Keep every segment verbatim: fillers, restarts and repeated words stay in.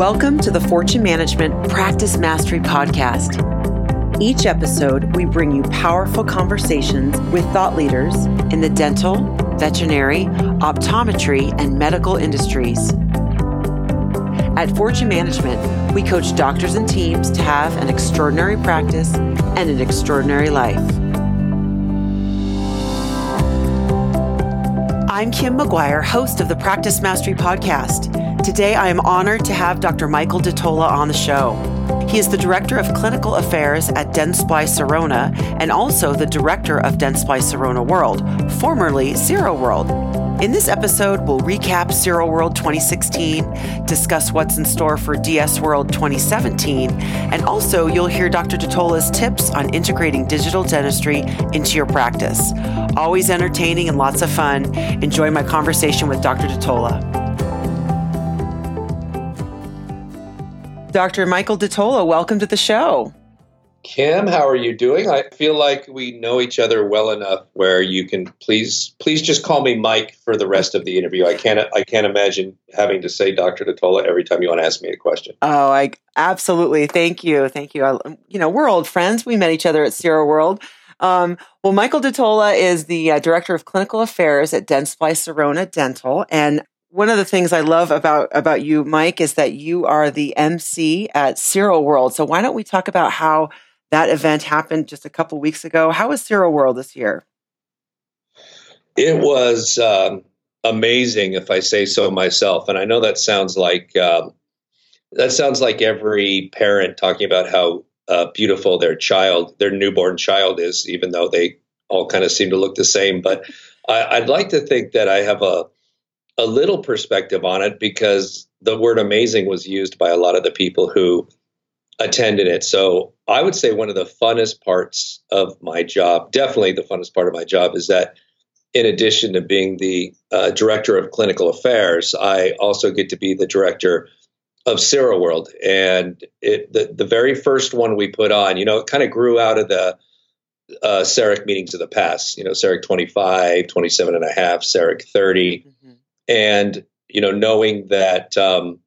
Welcome to the Fortune Management Practice Mastery Podcast. Each episode, we bring you powerful conversations with thought leaders in the dental, veterinary, optometry, and medical industries. At Fortune Management, we coach doctors and teams to have an extraordinary practice and an extraordinary life. I'm Kim McGuire, host of the Practice Mastery Podcast. Today, I am honored to have Doctor Michael Dottola on the show. He is the Director of Clinical Affairs at Dentsply Sirona and also the Director of Dentsply Sirona World, formerly Zero World. In this episode, we'll recap Zero World twenty sixteen, discuss what's in store for D S World twenty seventeen, and also you'll hear Doctor Dottola's tips on integrating digital dentistry into your practice. Always entertaining and lots of fun. Enjoy my conversation with Doctor Dottola. Doctor Michael Dottola, welcome to the show. Kim, how are you doing? I feel like we know each other well enough where you can please, please just call me Mike for the rest of the interview. I can't, I can't imagine having to say Doctor Dottola every time you want to ask me a question. Oh, I absolutely. Thank you. Thank you. I, you know, we're old friends. We met each other at Zero World. Um, well, Michael Dottola is the uh, Director of Clinical Affairs at Dentsply Sirona Dental, and one of the things I love about, about you, Mike, is that you are the M C at Zero World. So why don't we talk about how that event happened just a couple weeks ago? How was Zero World this year? It was um, amazing, if I say so myself. And I know that sounds like um, that sounds like every parent talking about how uh, beautiful their child, their newborn child, is, even though they all kind of seem to look the same. But I, I'd like to think that I have a a little perspective on it, because the word amazing was used by a lot of the people who attended it. So I would say one of the funnest parts of my job, definitely the funnest part of my job, is that in addition to being the uh, Director of Clinical Affairs, I also get to be the Director of Zero World. And it, the, the very first one we put on, you know, it kind of grew out of the uh, CEREC meetings of the past, you know, CEREC twenty-five, twenty-seven and a half, CEREC thirty. Mm-hmm. And, you know, knowing that um,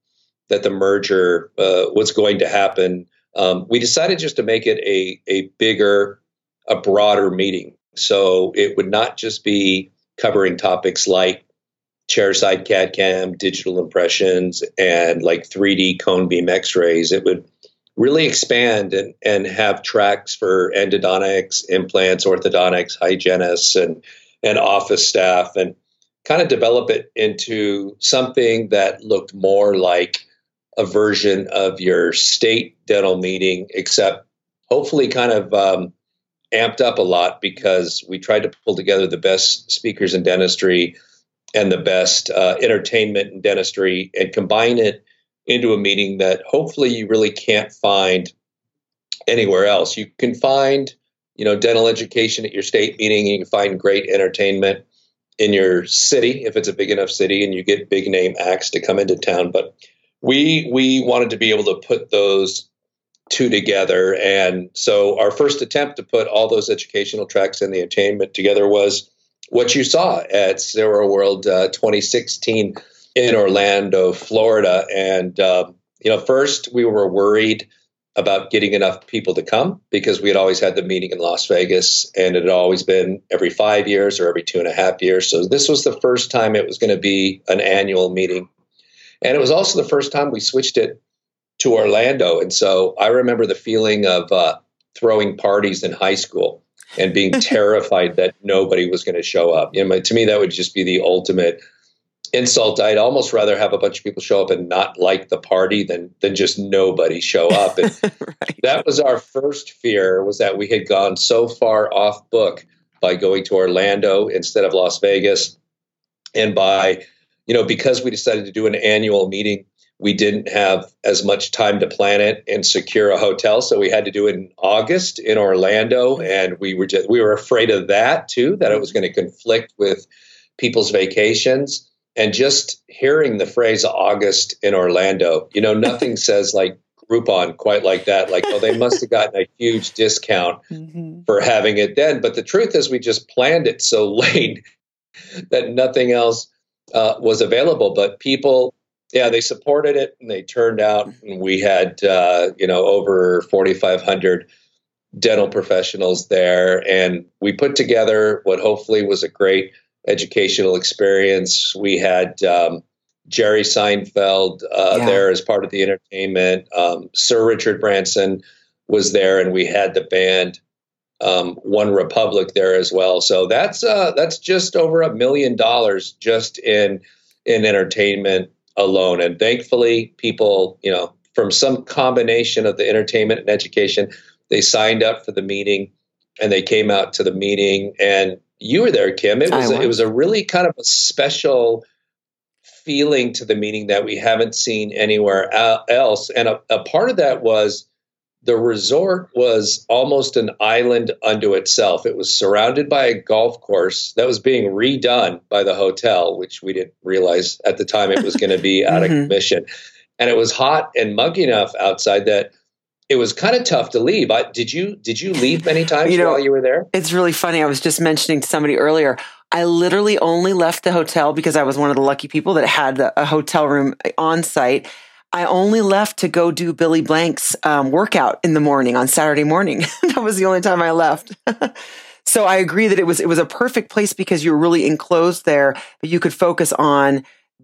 that the merger uh, was going to happen, um, we decided just to make it a a bigger, a broader meeting. So it would not just be covering topics like chairside C A D cam, digital impressions, and like three D cone beam x-rays. It would really expand and, and have tracks for endodontics, implants, orthodontics, hygienists, and, and office staff, and kind of develop it into something that looked more like a version of your state dental meeting, except hopefully kind of um, amped up a lot, because we tried to pull together the best speakers in dentistry and the best uh, entertainment in dentistry and combine it into a meeting that hopefully you really can't find anywhere else. You can find, you know, dental education at your state meeting, and you can find great entertainment in your city, if it's a big enough city and you get big name acts to come into town. But we we wanted to be able to put those two together. And so our first attempt to put all those educational tracks and the entertainment together was what you saw at Zero World uh, twenty sixteen in Orlando, Florida. And, uh, you know, first we were worried about getting enough people to come, because we had always had the meeting in Las Vegas, and it had always been every five years or every two and a half years. So this was the first time it was going to be an annual meeting. And it was also the first time we switched it to Orlando. And so I remember the feeling of uh, throwing parties in high school and being terrified that nobody was going to show up. You know, to me, that would just be the ultimate insult. I'd almost rather have a bunch of people show up and not like the party than than just nobody show up. And right. That was our first fear, was that we had gone so far off book by going to Orlando instead of Las Vegas. And by, you know, because we decided to do an annual meeting, we didn't have as much time to plan it and secure a hotel. So we had to do it in August in Orlando. And we were just, we were afraid of that too, that it was going to conflict with people's vacations. And just hearing the phrase August in Orlando, you know, nothing says like Groupon quite like that. Like, well, they must have gotten a huge discount mm-hmm. for having it then. But the truth is we just planned it so late that nothing else uh, was available. But people Yeah, they supported it and they turned out, and we had, uh, you know, over forty-five hundred dental professionals there. And we put together what hopefully was a great educational experience. We had um, Jerry Seinfeld uh, yeah. there as part of the entertainment. Um, Sir Richard Branson was there, and we had the band um, One Republic there as well. So that's uh, that's just over a million dollars just in in entertainment alone. And thankfully, people, you know, from some combination of the entertainment and education, they signed up for the meeting and they came out to the meeting. And you were there, Kim. It was, was. it was a really kind of a special feeling to the meeting that we haven't seen anywhere else. And a, a part of that was the resort was almost an island unto itself. It was surrounded by a golf course that was being redone by the hotel, which we didn't realize at the time it was going to be out mm-hmm. of commission. And it was hot and muggy enough outside that it was kind of tough to leave. I, did you did you leave many times you know, while you were there? It's really funny. I was just mentioning to somebody earlier, I literally only left the hotel because I was one of the lucky people that had a hotel room on site. I only left to go do Billy Blank's um, workout in the morning on Saturday morning. That was the only time I left. So I agree that it was it was a perfect place because you're really enclosed there, but you could focus on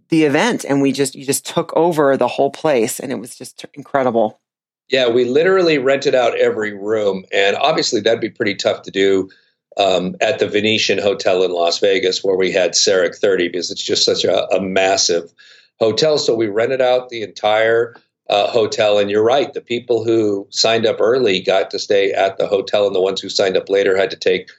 the event, and we just you just took over the whole place, and it was just incredible. Yeah, we literally rented out every room, and obviously that'd be pretty tough to do um, at the Venetian Hotel in Las Vegas, where we had CEREC thirty, because it's just such a, a massive hotel. So we rented out the entire uh, hotel. And you're right, the people who signed up early got to stay at the hotel, and the ones who signed up later had to take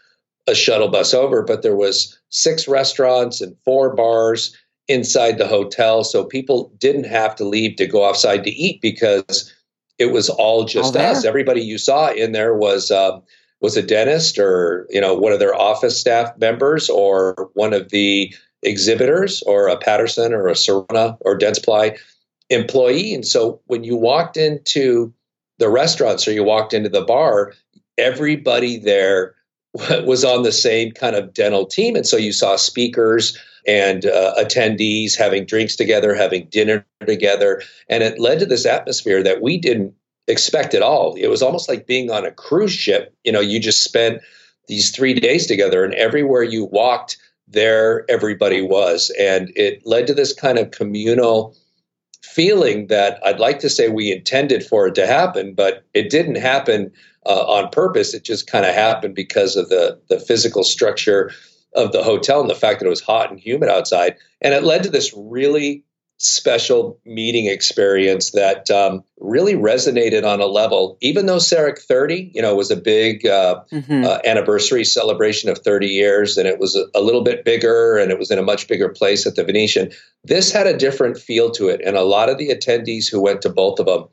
a shuttle bus over. But there was six restaurants and four bars inside the hotel. So people didn't have to leave to go outside to eat because it was all just all us. Everybody you saw in there was um, was a dentist or, you know, one of their office staff members or one of the exhibitors or a Patterson or a Serena or Dentsply employee. And so when you walked into the restaurants or you walked into the bar, everybody there was on the same kind of dental team. And so you saw speakers and uh, attendees having drinks together, having dinner together. And it led to this atmosphere that we didn't expect at all. It was almost like being on a cruise ship. You know, you just spent these three days together, and everywhere you walked, there everybody was. And it led to this kind of communal feeling that I'd like to say we intended for it to happen, but it didn't happen uh, on purpose. It just kind of happened because of the, the physical structure of the hotel and the fact that it was hot and humid outside. And it led to this really special meeting experience that um, really resonated on a level, even though CEREC thirty, you know, was a big uh, mm-hmm. uh, anniversary celebration of thirty years, and it was a, a little bit bigger, and it was in a much bigger place at the Venetian. This had a different feel to it, and a lot of the attendees who went to both of them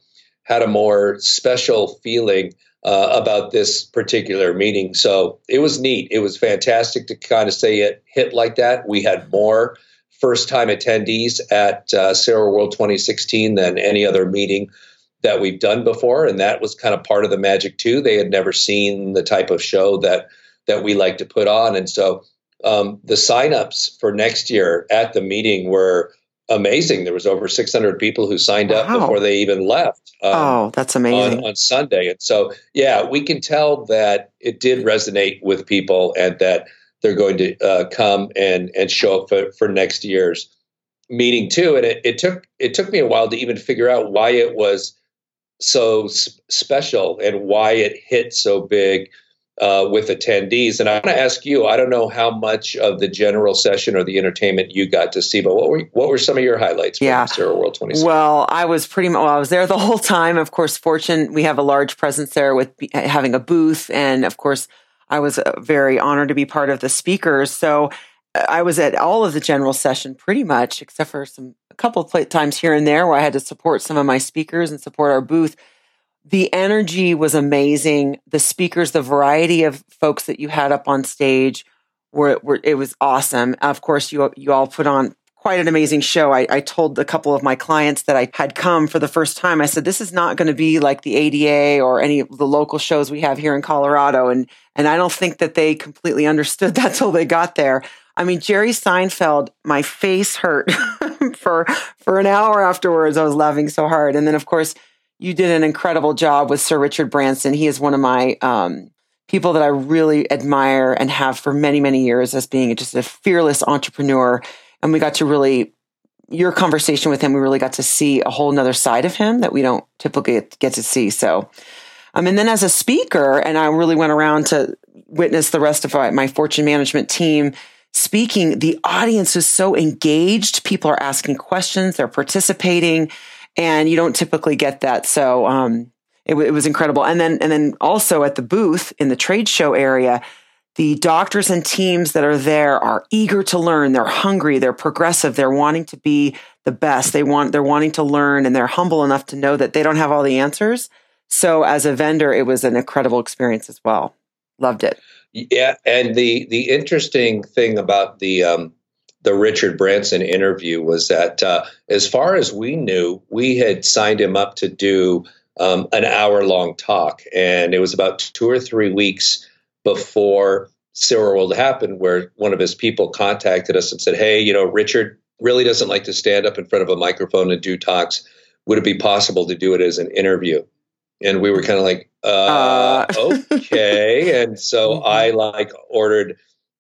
had a more special feeling uh, about this particular meeting. So it was neat. It was fantastic to kind of say it hit like that. We had more first-time attendees at uh, Zero World twenty sixteen than any other meeting that we've done before, and that was kind of part of the magic too. They had never seen the type of show that that we like to put on, and so um, the signups for next year at the meeting were amazing. There was over six hundred people who signed wow. up before they even left. Um, oh, that's amazing! On, on Sunday, and so yeah, we can tell that it did resonate with people, and that they're going to uh, come and, and show up for, for next year's meeting too. And it, it took it took me a while to even figure out why it was so sp- special and why it hit so big uh, with attendees. And I want to ask you, I don't know how much of the general session or the entertainment you got to see, but what were what were some of your highlights yeah. from Zero World twenty sixteen? Well, I was pretty much well, I was there the whole time. Of course, Fortune, we have a large presence there with having a booth, and of course, I was very honored to be part of the speakers. So I was at all of the general session pretty much, except for some a couple of times here and there where I had to support some of my speakers and support our booth. The energy was amazing. The speakers, the variety of folks that you had up on stage, were, were it was awesome. Of course, you you all put on quite an amazing show. I, I told a couple of my clients that I had come for the first time. I said, this is not going to be like the A D A or any of the local shows we have here in Colorado. And and I don't think that they completely understood that till they got there. I mean, Jerry Seinfeld, my face hurt for, for an hour afterwards. I was laughing so hard. And then, of course, you did an incredible job with Sir Richard Branson. He is one of my um, people that I really admire and have for many, many years as being just a fearless entrepreneur. And we got to really, your conversation with him, we really got to see a whole nother side of him that we don't typically get to see. So, um, and then as a speaker, and I really went around to witness the rest of my Fortune Management team speaking, the audience was so engaged. People are asking questions, they're participating, and you don't typically get that. So, um, it, it was incredible. And then, and then also at the booth in the trade show area, the doctors and teams that are there are eager to learn. They're hungry. They're progressive. They're wanting to be the best. They want, they're wanting to learn, and they're humble enough to know that they don't have all the answers. So as a vendor, it was an incredible experience as well. Loved it. Yeah. And the, the interesting thing about the, um, the Richard Branson interview was that, uh, as far as we knew, we had signed him up to do, um, an hour long talk. And it was about two or three weeks before Zero World happened, where one of his people contacted us and said, "Hey, you know, Richard really doesn't like to stand up in front of a microphone and do talks. Would it be possible to do it as an interview?" And we were kind of like, uh, uh. okay. And so mm-hmm. I like ordered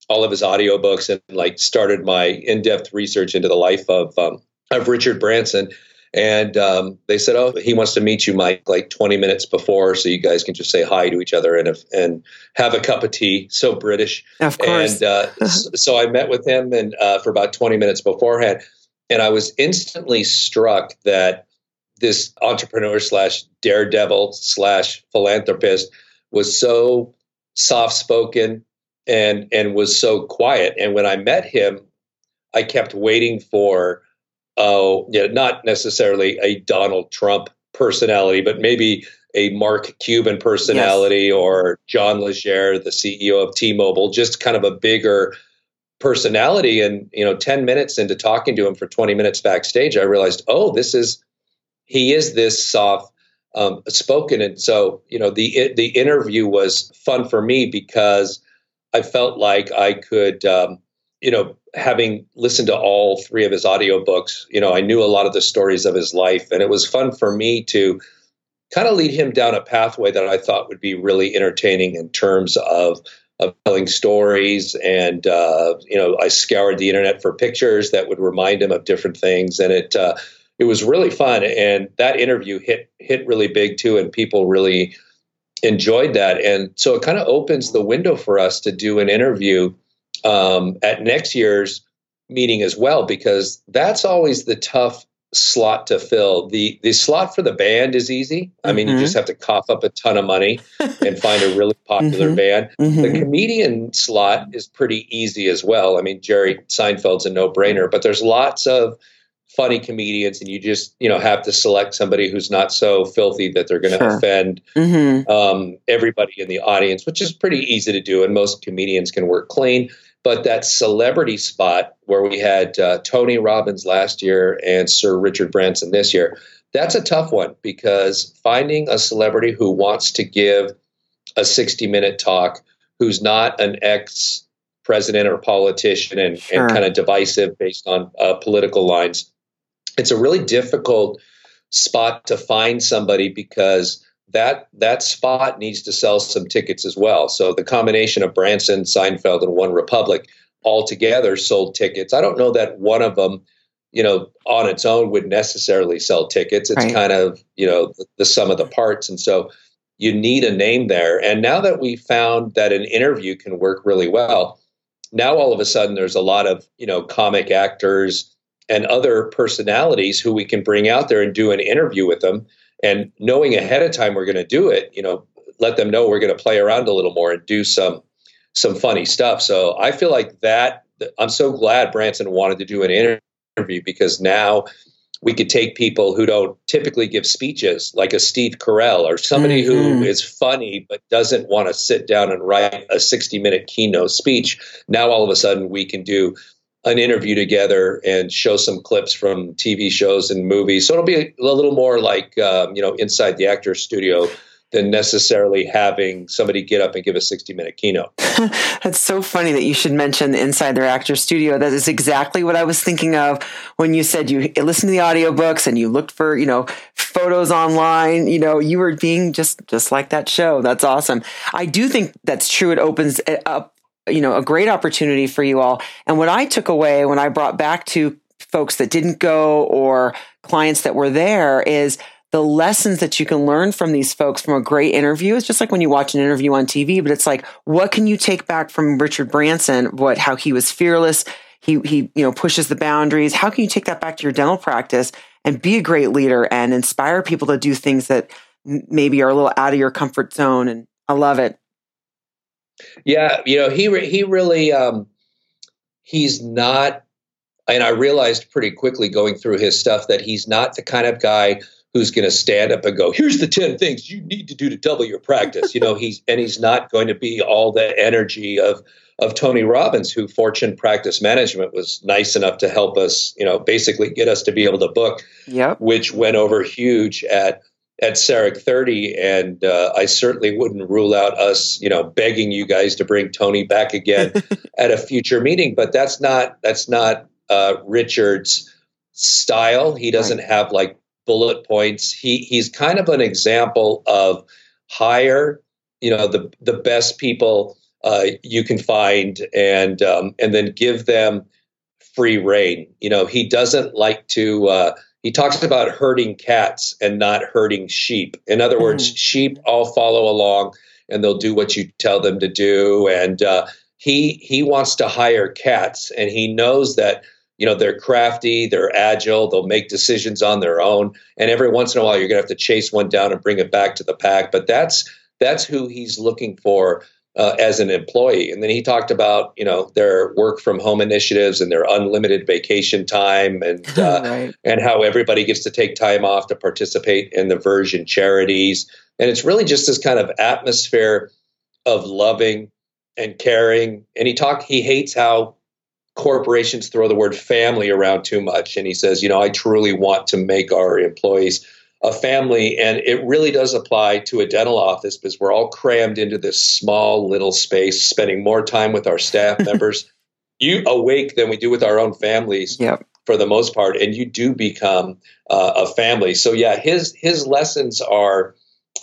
all of his audiobooks and like started my in-depth research into the life of, um, of Richard Branson. And, um, they said, "Oh, he wants to meet you, Mike, like twenty minutes before. So you guys can just say hi to each other and, if, and have a cup of tea." So British. Of course. And, uh, so I met with him and, uh, for about twenty minutes beforehand. And I was instantly struck that this entrepreneur slash daredevil slash philanthropist was so soft-spoken and, and was so quiet. And when I met him, I kept waiting for, oh, yeah, not necessarily a Donald Trump personality, but maybe a Mark Cuban personality, yes, or John Legere, the C E O of T-Mobile, just kind of a bigger personality. And, you know, ten minutes into talking to him for twenty minutes backstage, I realized, oh, this is, he is this soft um, spoken. And so, you know, the the interview was fun for me because I felt like I could, um, you know, having listened to all three of his audiobooks, you know, I knew a lot of the stories of his life. And it was fun for me to kind of lead him down a pathway that I thought would be really entertaining in terms of, of telling stories. And, uh, you know, I scoured the internet for pictures that would remind him of different things. And it, uh, It was really fun, and that interview hit hit really big too, and people really enjoyed that. And so it kind of opens the window for us to do an interview um, at next year's meeting as well, because that's always the tough slot to fill. The the slot for the band is easy. I mean, mm-hmm. you just have to cough up a ton of money and find a really popular mm-hmm. band. Mm-hmm. The comedian slot is pretty easy as well. I mean, Jerry Seinfeld's a no-brainer, but there's lots of funny comedians, and you just, you know, have to select somebody who's not so filthy that they're going to sure. offend mm-hmm. um, everybody in the audience, which is pretty easy to do. And most comedians can work clean, but that celebrity spot where we had uh, Tony Robbins last year and Sir Richard Branson this year, that's a tough one, because finding a celebrity who wants to give a sixty minute talk, who's not an ex-president or politician and, sure. and kind of divisive based on uh, political lines. It's a really difficult spot to find somebody, because that that spot needs to sell some tickets as well. So the combination of Branson, Seinfeld, and One Republic all together sold tickets. I don't know that one of them, you know, on its own would necessarily sell tickets. It's right. kind of, you know, the, the sum of the parts. And so you need a name there. And now that we found that an interview can work really well, now all of a sudden there's a lot of, you know, comic actors and other personalities who we can bring out there and do an interview with them. And knowing ahead of time we're going to do it, you know, let them know we're going to play around a little more and do some some funny stuff. So I feel like that, I'm so glad Branson wanted to do an interview, because now we could take people who don't typically give speeches, like a Steve Carell or somebody mm-hmm. who is funny but doesn't want to sit down and write a sixty minute keynote speech. Now all of a sudden we can do an interview together and show some clips from T V shows and movies. So it'll be a, a little more like, um, you know, inside the actor's studio than necessarily having somebody get up and give a sixty minute keynote. That's so funny that you should mention the Inside Their Actor Studio. That is exactly what I was thinking of when you said you listened to the audiobooks and you looked for, you know, photos online. You know, you were being just, just like that show. That's awesome. I do think that's true. It opens it up, you know, a great opportunity for you all. And what I took away when I brought back to folks that didn't go or clients that were there is the lessons that you can learn from these folks from a great interview. It's just like when you watch an interview on T V, but it's like, what can you take back from Richard Branson? What, how he was fearless. He, he, you know, pushes the boundaries. How can you take that back to your dental practice and be a great leader and inspire people to do things that maybe are a little out of your comfort zone? And I love it. Yeah. You know, he, re- he really, um, he's not, and I realized pretty quickly going through his stuff that he's not the kind of guy who's going to stand up and go, here's the ten things you need to do to double your practice. You know, he's, and he's not going to be all the energy of, of Tony Robbins, who Fortune Practice Management was nice enough to help us, you know, basically get us to be able to book, yep. which went over huge at, at CEREC thirty. And uh, I certainly wouldn't rule out us, you know, begging you guys to bring Tony back again at a future meeting, but that's not, that's not uh, Richard's style. He doesn't right. have like bullet points. He he's kind of an example of hire, you know, the the best people uh, you can find, and um, and then give them free rein. You know, he doesn't like to. Uh, he talks about herding cats and not herding sheep. In other mm-hmm. words, sheep all follow along and they'll do what you tell them to do. And uh, he he wants to hire cats, and he knows that. You know, they're crafty, they're agile, they'll make decisions on their own. And every once in a while, you're going to have to chase one down and bring it back to the pack. But that's that's who he's looking for uh, as an employee. And then he talked about, you know, their work from home initiatives and their unlimited vacation time and uh, right. and how everybody gets to take time off to participate in the Virgin charities. And it's really just this kind of atmosphere of loving and caring. And he talked, he hates how corporations throw the word family around too much. And he says, you know, I truly want to make our employees a family. And it really does apply to a dental office because we're all crammed into this small little space, spending more time with our staff members, you awake than we do with our own families yep. for the most part. And you do become uh, a family. So yeah, his, his lessons are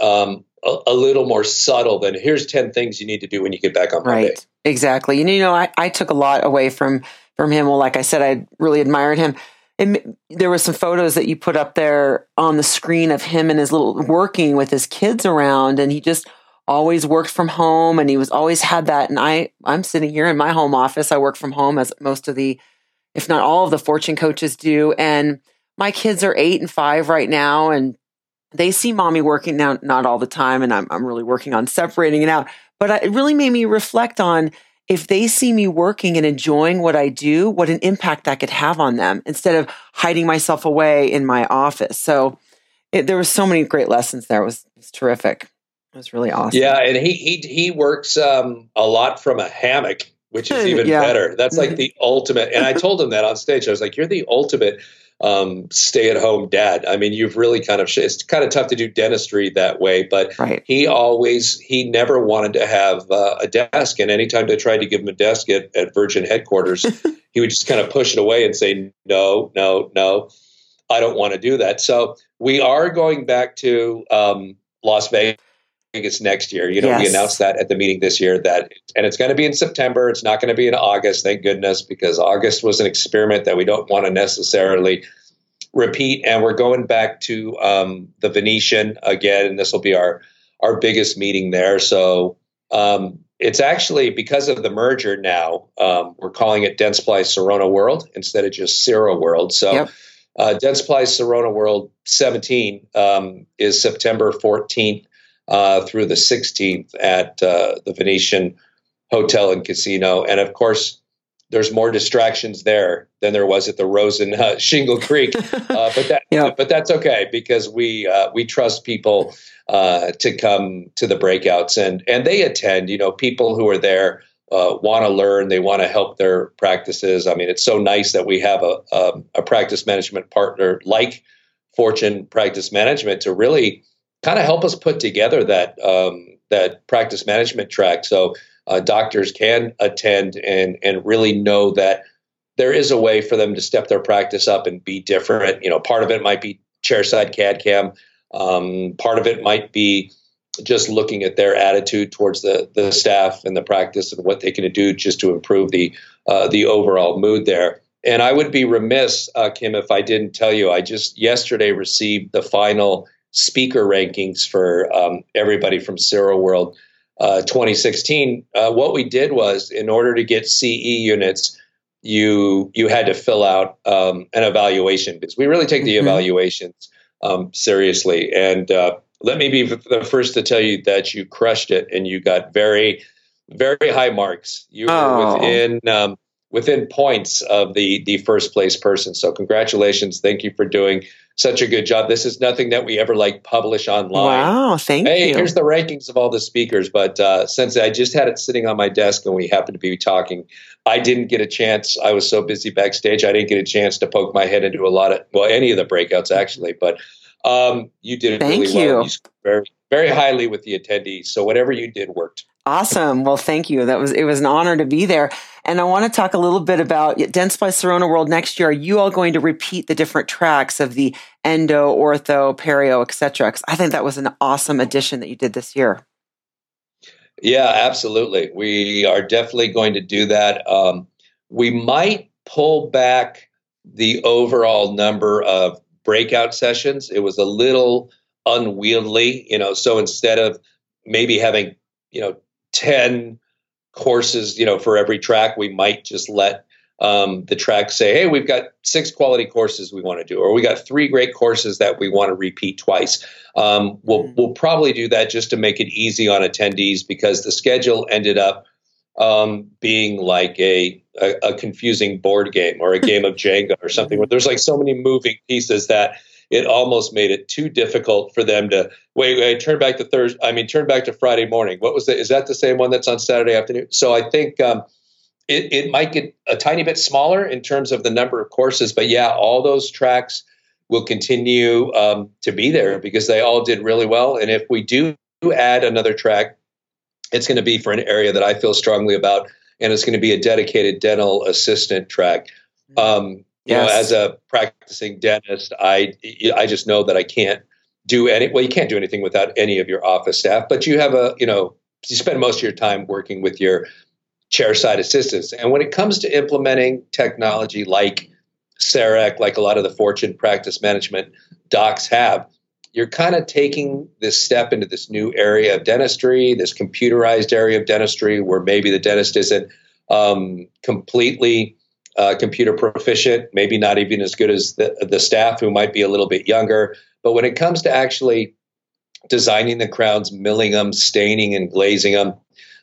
um, a, a little more subtle than here's ten things you need to do when you get back on Monday. Right. Exactly. And, you know, I, I took a lot away from, from him. Well, like I said, I really admired him. And there were some photos that you put up there on the screen of him and his little working with his kids around. And he just always worked from home and he was always had that. And I, I'm sitting here in my home office. I work from home as most of the, if not all of the Fortune coaches do. And my kids are eight and five right now. And they see mommy working now, not all the time. And I'm, I'm really working on separating it out. But it really made me reflect on if they see me working and enjoying what I do, what an impact that could have on them instead of hiding myself away in my office. So it, there were so many great lessons there. It was, it was terrific. It was really awesome. Yeah. And he, he, he works um, a lot from a hammock, which is even yeah. better. That's like the ultimate. And I told him that on stage. I was like, you're the ultimate um, stay at home dad. I mean, you've really kind of, it's kind of tough to do dentistry that way, but right. he always, he never wanted to have uh, a desk. And anytime they tried to give him a desk at, at Virgin headquarters, he would just kind of push it away and say, no, no, no, I don't want to do that. So we are going back to um, Las Vegas. Vegas next year. You know, yes. we announced that at the meeting this year that, and it's going to be in September. It's not going to be in August. Thank goodness, because August was an experiment that we don't want to necessarily repeat. And we're going back to um, the Venetian again. And this will be our, our biggest meeting there. So um, it's actually because of the merger now, um, we're calling it Dentsply Sirona World instead of just Zero World. So yep. uh, Dentsply Sirona World seventeen um, is September fourteenth. Uh, through the sixteenth at uh, the Venetian Hotel and Casino. And of course, there's more distractions there than there was at the Rosen uh, Shingle Creek. Uh, but that, yeah. but that's okay because we uh, we trust people uh, to come to the breakouts and and they attend. You know, people who are there uh, want to learn. They want to help their practices. I mean, it's so nice that we have a a, a practice management partner like Fortune Practice Management to really kind of help us put together that um, that practice management track, so uh, doctors can attend and and really know that there is a way for them to step their practice up and be different. You know, part of it might be chairside C A D C A M. Um, part of it might be just looking at their attitude towards the the staff and the practice and what they can do just to improve the uh, the overall mood there. And I would be remiss, uh, Kim, if I didn't tell you, I just yesterday received the final speaker rankings for um, everybody from Zero World uh, twenty sixteen. Uh, what we did was, in order to get C E units, you you had to fill out um, an evaluation, because we really take the mm-hmm. evaluations um, seriously. And uh, let me be the first to tell you that you crushed it, and you got very, very high marks. You oh. were within um, within points of the the first place person. So congratulations! Thank you for doing such a good job. This is nothing that we ever like publish online. Wow! Thank hey, you. Hey, here's the rankings of all the speakers. But uh, since I just had it sitting on my desk and we happened to be talking, I didn't get a chance. I was so busy backstage, I didn't get a chance to poke my head into a lot of well, any of the breakouts actually. But Um, you did it thank really well. You. You scored very, very highly with the attendees. So whatever you did worked. Awesome. Well, thank you. That was it was an honor to be there. And I want to talk a little bit about Dentsply Sirona World next year. Are you all going to repeat the different tracks of the endo, ortho, perio, et cetera? Because I think that was an awesome addition that you did this year. Yeah, absolutely. We are definitely going to do that. Um, we might pull back the overall number of breakout sessions. It was a little unwieldy, you know, so instead of maybe having, you know, ten courses, you know, for every track, we might just let um, the track say, hey, we've got six quality courses we want to do, or we got three great courses that we want to repeat twice. Um, we'll, mm-hmm. we'll probably do that just to make it easy on attendees, because the schedule ended up um, being like a, a, a confusing board game or a game of Jenga or something, where there's like so many moving pieces that it almost made it too difficult for them to wait, wait, turn back to Thursday. I mean, turn back to Friday morning. What was that? Is that the same one that's on Saturday afternoon? So I think, um, it, it might get a tiny bit smaller in terms of the number of courses, but yeah, all those tracks will continue, um, to be there because they all did really well. And if we do add another track, it's going to be for an area that I feel strongly about, and it's going to be a dedicated dental assistant track. Um, yes. You know, as a practicing dentist, I I just know that I can't do any. Well, you can't do anything without any of your office staff, but you have a you know you spend most of your time working with your chairside assistants. And when it comes to implementing technology like CEREC, like a lot of the Fortune practice management docs have, you're kind of taking this step into this new area of dentistry, this computerized area of dentistry, where maybe the dentist isn't um, completely uh, computer proficient, maybe not even as good as the, the staff who might be a little bit younger. But when it comes to actually designing the crowns, milling them, staining and glazing them,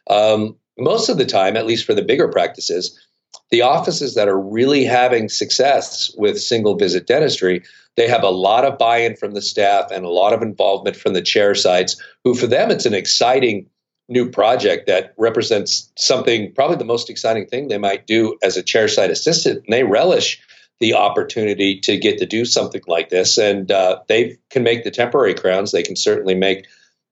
um, most of the time, at least for the bigger practices, the offices that are really having success with single visit dentistry, they have a lot of buy-in from the staff and a lot of involvement from the chair sides, who for them, it's an exciting new project that represents something, probably the most exciting thing they might do as a chairside assistant. And they relish the opportunity to get to do something like this. And uh, they can make the temporary crowns. They can certainly make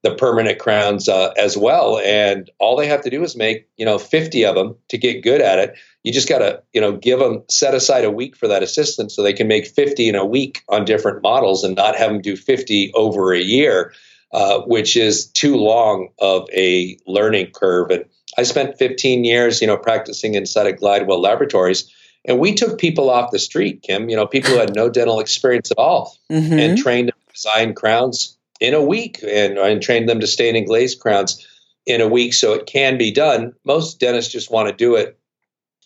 the permanent crowns uh, as well. And all they have to do is make, you know, fifty of them to get good at it. You just got to, you know, give them, set aside a week for that assistant so they can make fifty in a week on different models, and not have them do fifty over a year, uh, which is too long of a learning curve. And I spent fifteen years, you know, practicing inside of Glidewell Laboratories, and we took people off the street, Kim, you know, people who had no dental experience at all, mm-hmm. and trained them to design crowns in a week, and, and trained them to stain and glaze crowns in a week. So it can be done. Most dentists just want to do it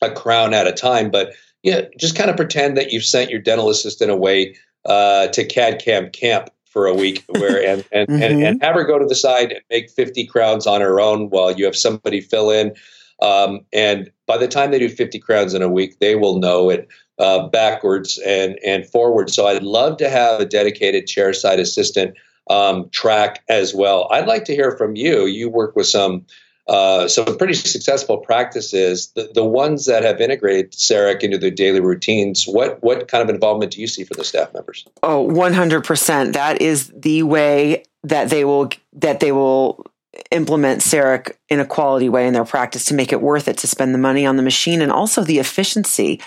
a crown at a time, but yeah, you know, just kind of pretend that you've sent your dental assistant away uh, to C A D C A M camp for a week, where and and, mm-hmm. and and have her go to the side and make fifty crowns on her own while you have somebody fill in. Um, and by the time they do fifty crowns in a week, they will know it uh, backwards and and forwards. So I'd love to have a dedicated chairside assistant um, track as well. I'd like to hear from you. You work with some. Uh, some pretty successful practices, the, the ones that have integrated CEREC into their daily routines. What what kind of involvement do you see for the staff members? Oh, one hundred percent. That is the way that they will that they will implement CEREC in a quality way in their practice to make it worth it to spend the money on the machine, and also the efficiency.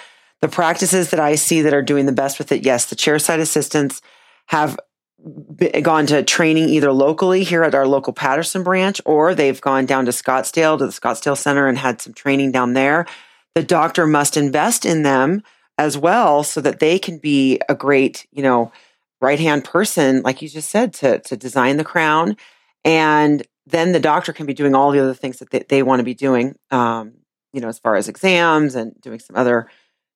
The practices that I see that are doing the best with it, yes, the chairside assistants have gone to training either locally here at our local Patterson branch, or they've gone down to Scottsdale, to the Scottsdale Center, and had some training down there. The doctor must invest in them as well so that they can be a great, you know, right-hand person, like you just said, to, to design the crown. And then the doctor can be doing all the other things that they, they want to be doing, um, you know, as far as exams and doing some other,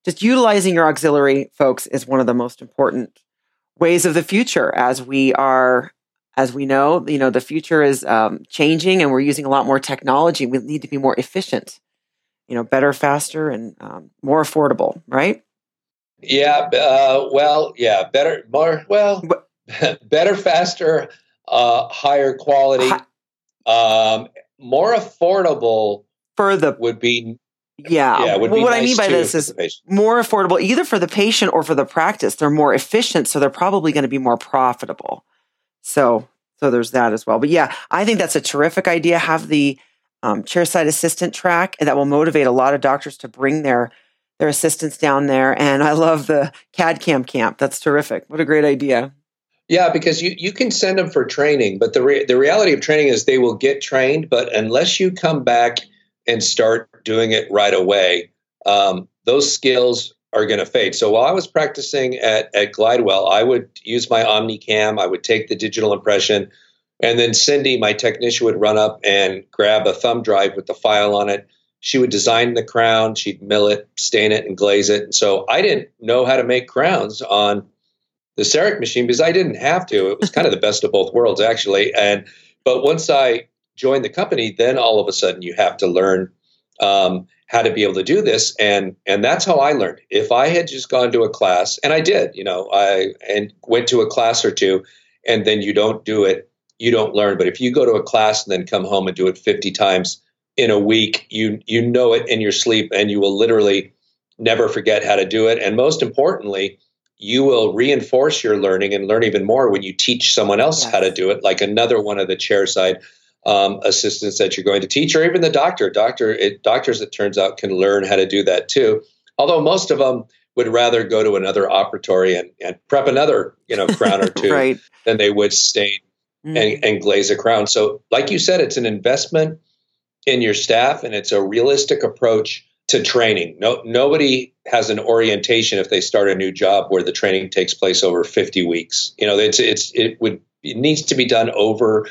just utilizing your auxiliary folks is one of the most important ways of the future. As we are, as we know, you know, the future is um, changing, and we're using a lot more technology. We need to be more efficient, you know, better, faster, and um, more affordable, right? Yeah. Uh, well, yeah, better, more, well, better, faster, uh, higher quality. Hi- Um, more affordable for the would be yeah. yeah would well, be what nice I mean by this is more affordable either for the patient or for the practice. They're more efficient, so they're probably going to be more profitable. So, so there's that as well. But yeah, I think that's a terrific idea. Have the um, chairside assistant track, and that will motivate a lot of doctors to bring their their assistants down there. And I love the C A D Cam camp. That's terrific. What a great idea. Yeah, because you, you can send them for training, but the re- the reality of training is they will get trained, but unless you come back and start doing it right away, um, those skills are going to fade. So while I was practicing at, at Glidewell, I would use my Omnicam, I would take the digital impression, and then Cindy, my technician, would run up and grab a thumb drive with the file on it. She would design the crown, she'd mill it, stain it, and glaze it. And so I didn't know how to make crowns on the CEREC machine because I didn't have to. It was kind of the best of both worlds, actually. And but once I joined the company, then all of a sudden you have to learn um, how to be able to do this, and and that's how I learned. If I had just gone to a class, and I did, you know, I and went to a class or two, and then you don't do it, you don't learn. But if you go to a class and then come home and do it fifty times in a week, you you know it in your sleep, and you will literally never forget how to do it. And most importantly, you will reinforce your learning and learn even more when you teach someone else yes. how to do it, like another one of the chairside um, assistants that you're going to teach, or even the doctor. Doctor, it, doctors, it turns out, can learn how to do that too. Although most of them would rather go to another operatory and, and prep another, you know, crown or two right. than they would stain mm. and, and glaze a crown. So, like you said, it's an investment in your staff, and it's a realistic approach to training. No, nobody has an orientation if they start a new job where the training takes place over fifty weeks. You know, it's it's it would it needs to be done over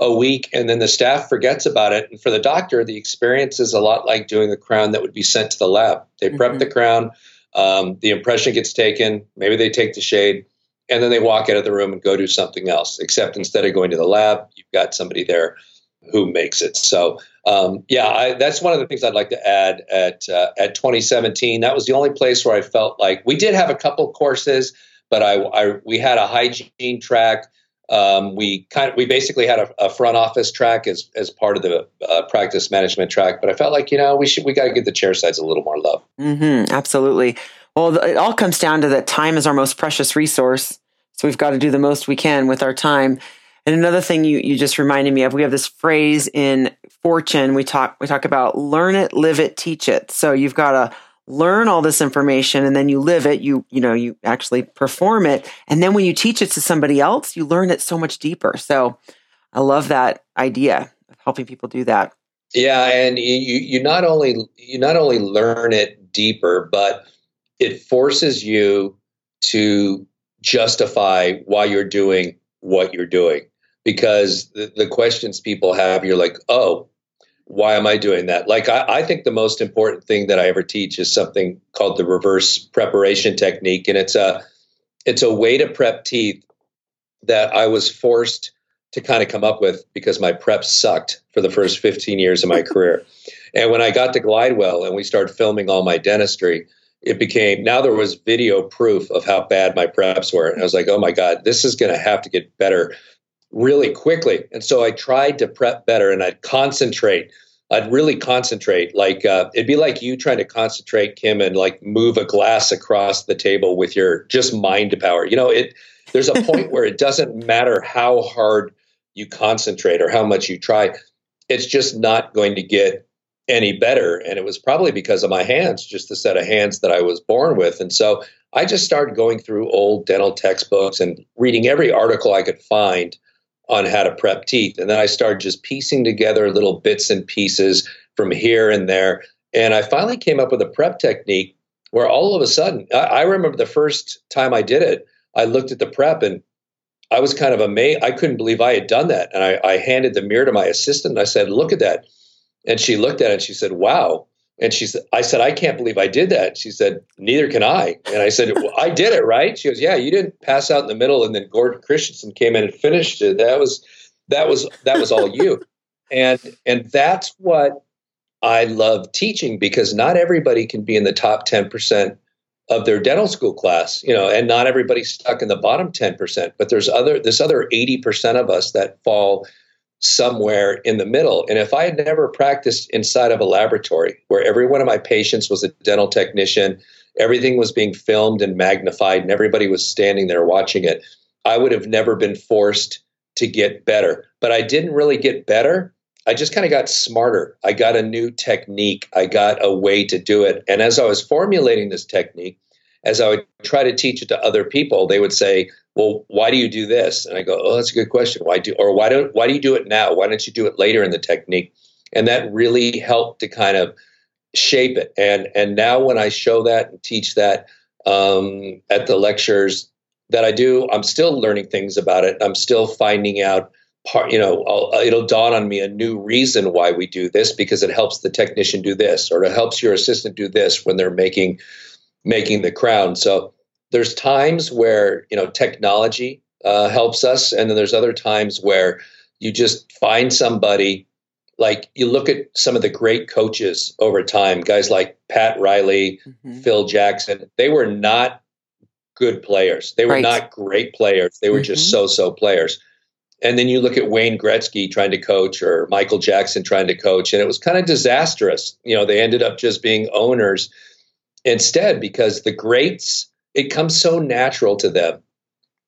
a week, and then the staff forgets about it. And for the doctor, the experience is a lot like doing a crown that would be sent to the lab. They mm-hmm. prep the crown, um, the impression gets taken, maybe they take the shade, and then they walk out of the room and go do something else. Except instead of going to the lab, you've got somebody there who makes it. So um, yeah, I, that's one of the things I'd like to add at uh, at twenty seventeen. That was the only place where I felt like we did have a couple courses, but I, I we had a hygiene track. Um, we kind of, we basically had a, a front office track as as part of the uh, practice management track. But I felt like, you know, we should we got to give the chair sides a little more love. Mm-hmm, absolutely. Well, it all comes down to that time is our most precious resource, so we've got to do the most we can with our time. And another thing you, you just reminded me of, we have this phrase in Fortune, we talk we talk about learn it, live it, teach it. So you've got to learn all this information, and then you live it, you you know, you actually perform it. And then when you teach it to somebody else, you learn it so much deeper. So I love that idea of helping people do that. Yeah, and you you not only you not only learn it deeper, but it forces you to justify why you're doing what you're doing. Because the, the questions people have, you're like, oh, why am I doing that? Like, I, I think the most important thing that I ever teach is something called the reverse preparation technique. And it's a it's a way to prep teeth that I was forced to kind of come up with because my prep sucked for the first fifteen years of my career. And when I got to Glidewell and we started filming all my dentistry, it became, now there was video proof of how bad my preps were. And I was like, oh my God, this is going to have to get better really quickly. And so I tried to prep better, and I'd concentrate. I'd really concentrate. Like, uh, it'd be like you trying to concentrate, Kim, and like move a glass across the table with your just mind power. You know, it, there's a point where it doesn't matter how hard you concentrate or how much you try, it's just not going to get any better. And it was probably because of my hands, just the set of hands that I was born with. And so I just started going through old dental textbooks and reading every article I could find on how to prep teeth. And then I started just piecing together little bits and pieces from here and there. And I finally came up with a prep technique where all of a sudden, I, I remember the first time I did it, I looked at the prep and I was kind of amazed. I couldn't believe I had done that. And I, I handed the mirror to my assistant and I said, look at that. And she looked at it and she said, wow. And she said, I said, I can't believe I did that. She said, neither can I. And I said, well, I did it, right? She goes, yeah, you didn't pass out in the middle. And then Gordon Christensen came in and finished it. That was, that was, that was all you. And, and that's what I love teaching, because not everybody can be in the top ten percent of their dental school class, you know, and not everybody's stuck in the bottom ten percent, but there's other, this other eighty percent of us that fall somewhere in the middle. And if I had never practiced inside of a laboratory where every one of my patients was a dental technician, everything was being filmed and magnified and everybody was standing there watching it, I would have never been forced to get better. But I didn't really get better. I just kind of got smarter. I got a new technique. I got a way to do it. And as I was formulating this technique, as I would try to teach it to other people, they would say, well, why do you do this? And I go, oh, that's a good question. Why do, or why don't, why do you do it now? Why don't you do it later in the technique? And that really helped to kind of shape it. And, and now when I show that and teach that um, at the lectures that I do, I'm still learning things about it. I'm still finding out part, you know, I'll, it'll dawn on me a new reason why we do this, because it helps the technician do this, or it helps your assistant do this when they're making, making the crown. So there's times where, you know, technology uh, helps us. And then there's other times where you just find somebody, like you look at some of the great coaches over time, guys like Pat Riley, mm-hmm. Phil Jackson, they were not good players. They were right. not great players. They were mm-hmm. just so-so players. And then you look at Wayne Gretzky trying to coach, or Michael Jackson trying to coach, and it was kind of disastrous. You know, they ended up just being owners instead, because the greats, it comes so natural to them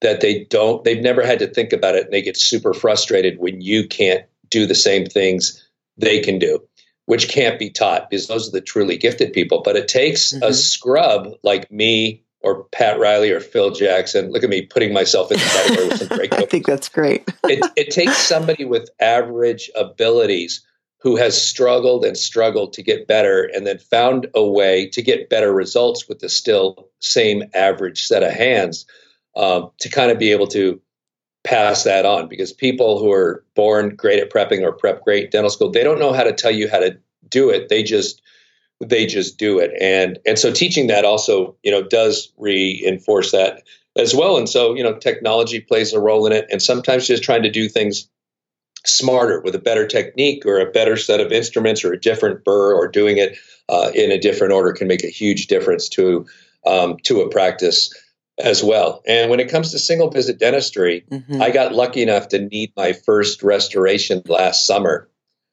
that they don't, they've never had to think about it. And they get super frustrated when you can't do the same things they can do, which can't be taught, because those are the truly gifted people. But it takes mm-hmm. a scrub like me or Pat Riley or Phil Jackson. Look at me putting myself in the category with some great I think that's great. it, it takes somebody with average abilities who has struggled and struggled to get better, and then found a way to get better results with the still same average set of hands, um, to kind of be able to pass that on. Because people who are born great at prepping or prep great dental school, they don't know how to tell you how to do it. They just, they just do it. And, and so teaching that also, you know, does reinforce that as well. And so, you know, technology plays a role in it, and sometimes just trying to do things smarter with a better technique or a better set of instruments or a different burr, or doing it uh, in a different order, can make a huge difference to um, to a practice as well. And when it comes to single visit dentistry, mm-hmm. I got lucky enough to need my first restoration last summer.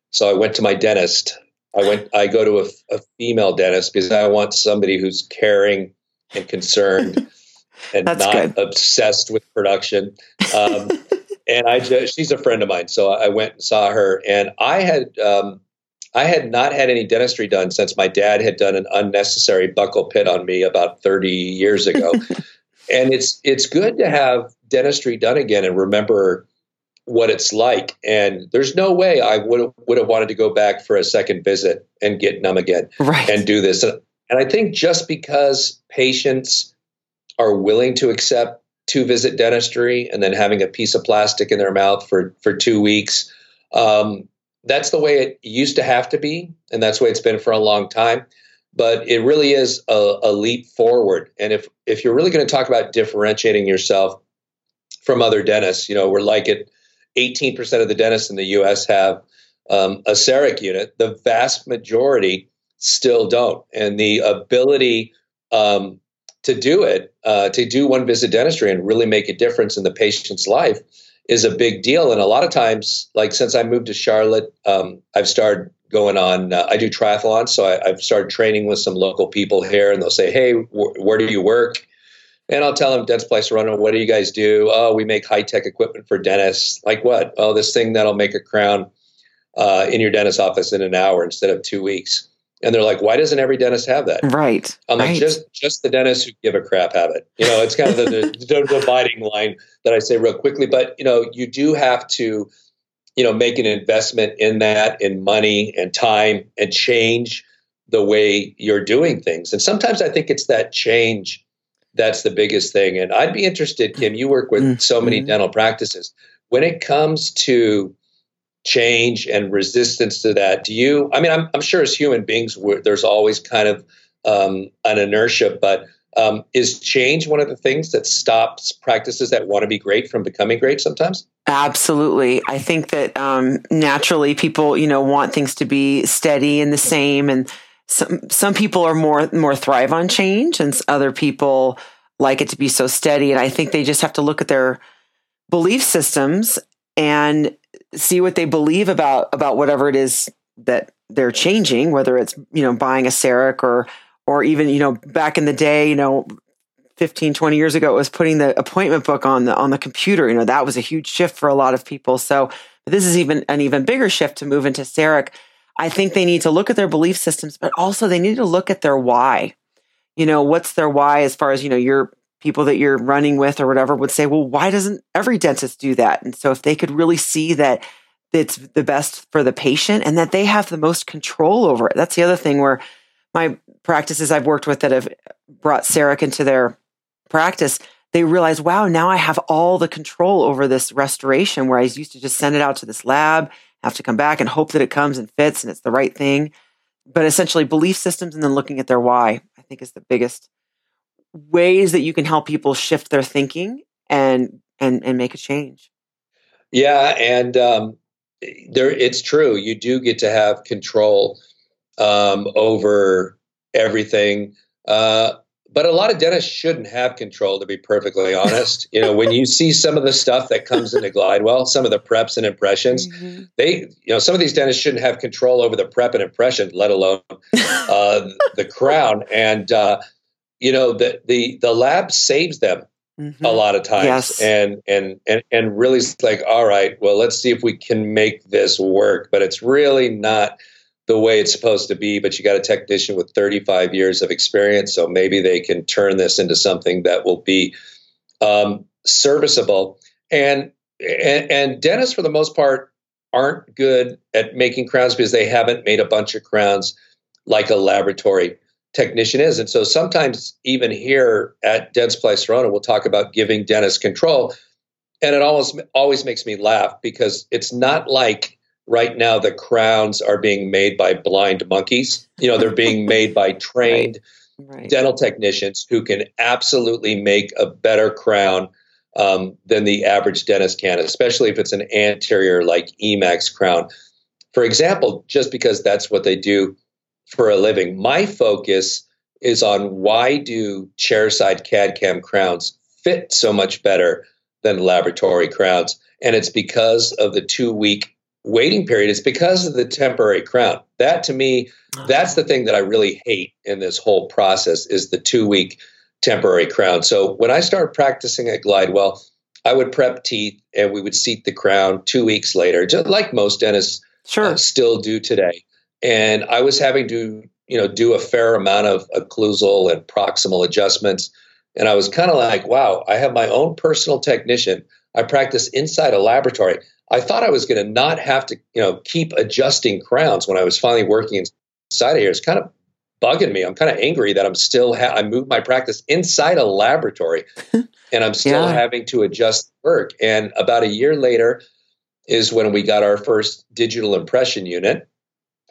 So I went to my dentist. I went. I go to a, a female dentist, because I want somebody who's caring and concerned and That's not good. Obsessed with production. Um, And I just, she's a friend of mine. So I went and saw her, and I had, um, I had not had any dentistry done since my dad had done an unnecessary buckle pit on me about thirty years ago. And it's, it's good to have dentistry done again and remember what it's like. And there's no way I would, would have wanted to go back for a second visit and get numb again right. and do this. And, and I think just because patients are willing to accept to visit dentistry and then having a piece of plastic in their mouth for, for two weeks. Um, that's the way it used to have to be. And that's the way it's been for a long time, but it really is a, a leap forward. And if, if you're really going to talk about differentiating yourself from other dentists, you know, we're like at eighteen percent of the dentists in the U S have um, a CEREC unit. The vast majority still don't. And the ability, um, to do it, uh, to do one visit dentistry and really make a difference in the patient's life is a big deal. And a lot of times, like since I moved to Charlotte, um, I've started going on, uh, I do triathlons. So I, I've started training with some local people here, and they'll say, hey, wh- where do you work? And I'll tell them, Dentsply Sirona, what do you guys do? Oh, we make high-tech equipment for dentists. Like what? Oh, this thing that'll make a crown uh, in your dentist's office in an hour instead of two weeks. And they're like, why doesn't every dentist have that? Right. I'm like, right. just just the dentists who give a crap have it. You know, it's kind of the, the, the dividing line that I say real quickly. But, you know, you do have to, you know, make an investment in that, in money and time, and change the way you're doing things. And sometimes I think it's that change that's the biggest thing. And I'd be interested, Kim, you work with so many dental practices. When it comes to change and resistance to that, do you, I mean, I'm, I'm sure as human beings, we're, there's always kind of um, an inertia, but um, is change one of the things that stops practices that want to be great from becoming great sometimes? Absolutely. I think that um, naturally people, you know, want things to be steady and the same, and Some some people are more more thrive on change, and other people like it to be so steady. And I think they just have to look at their belief systems and see what they believe about about whatever it is that they're changing, whether it's, you know, buying a CEREC or or even, you know, back in the day, you know, fifteen, twenty years ago, it was putting the appointment book on the on the computer. You know, that was a huge shift for a lot of people. So this is even an even bigger shift to move into CEREC. I think they need to look at their belief systems, but also they need to look at their why. You know, what's their why, as far as, you know, your people that you're running with or whatever would say, well, why doesn't every dentist do that? And so if they could really see that it's the best for the patient and that they have the most control over it. That's the other thing, where my practices I've worked with that have brought CEREC into their practice, they realize, wow, now I have all the control over this restoration, where I used to just send it out to this lab, have to come back and hope that it comes and fits and it's the right thing. But essentially belief systems and then looking at their why, I think, is the biggest ways that you can help people shift their thinking and and and make a change. Yeah, and um, there it's true. You do get to have control um, over everything. Uh, but a lot of dentists shouldn't have control, to be perfectly honest. You know, when you see some of the stuff that comes into Glidewell, some of the preps and impressions, mm-hmm. they, you know, some of these dentists shouldn't have control over the prep and impression, let alone uh, the crown. And, uh, you know, the, the, the lab saves them mm-hmm. a lot of times. Yes. And, and, and, and really it's like, all right, well, let's see if we can make this work, but it's really not the way it's supposed to be. But you got a technician with thirty-five years of experience, so maybe they can turn this into something that will be um, serviceable. And, and and dentists, for the most part, aren't good at making crowns because they haven't made a bunch of crowns like a laboratory technician is. And so sometimes even here at Dentsply Sirona, we'll talk about giving dentists control, and it almost always makes me laugh, because it's not like right now the crowns are being made by blind monkeys. You know, they're being made by trained right, right. dental technicians who can absolutely make a better crown um, than the average dentist can, especially if it's an anterior like Emax crown, for example, just because that's what they do for a living. My focus is on why do chairside C A D-C A M crowns fit so much better than laboratory crowns, and it's because of the two-week waiting period. It's because of the temporary crown. That, to me, that's the thing that I really hate in this whole process, is the two-week temporary crown. So when I started practicing at Glidewell, I would prep teeth and we would seat the crown two weeks later, just like most dentists sure. uh, still do today. And I was having to, you know, do a fair amount of occlusal and proximal adjustments. And I was kind of like, wow, I have my own personal technician. I practice inside a laboratory. I thought I was going to not have to, you know, keep adjusting crowns when I was finally working inside of here. It's kind of bugging me. I'm kind of angry that I'm still, ha- I moved my practice inside a laboratory and I'm still yeah. having to adjust work. And about a year later is when we got our first digital impression unit.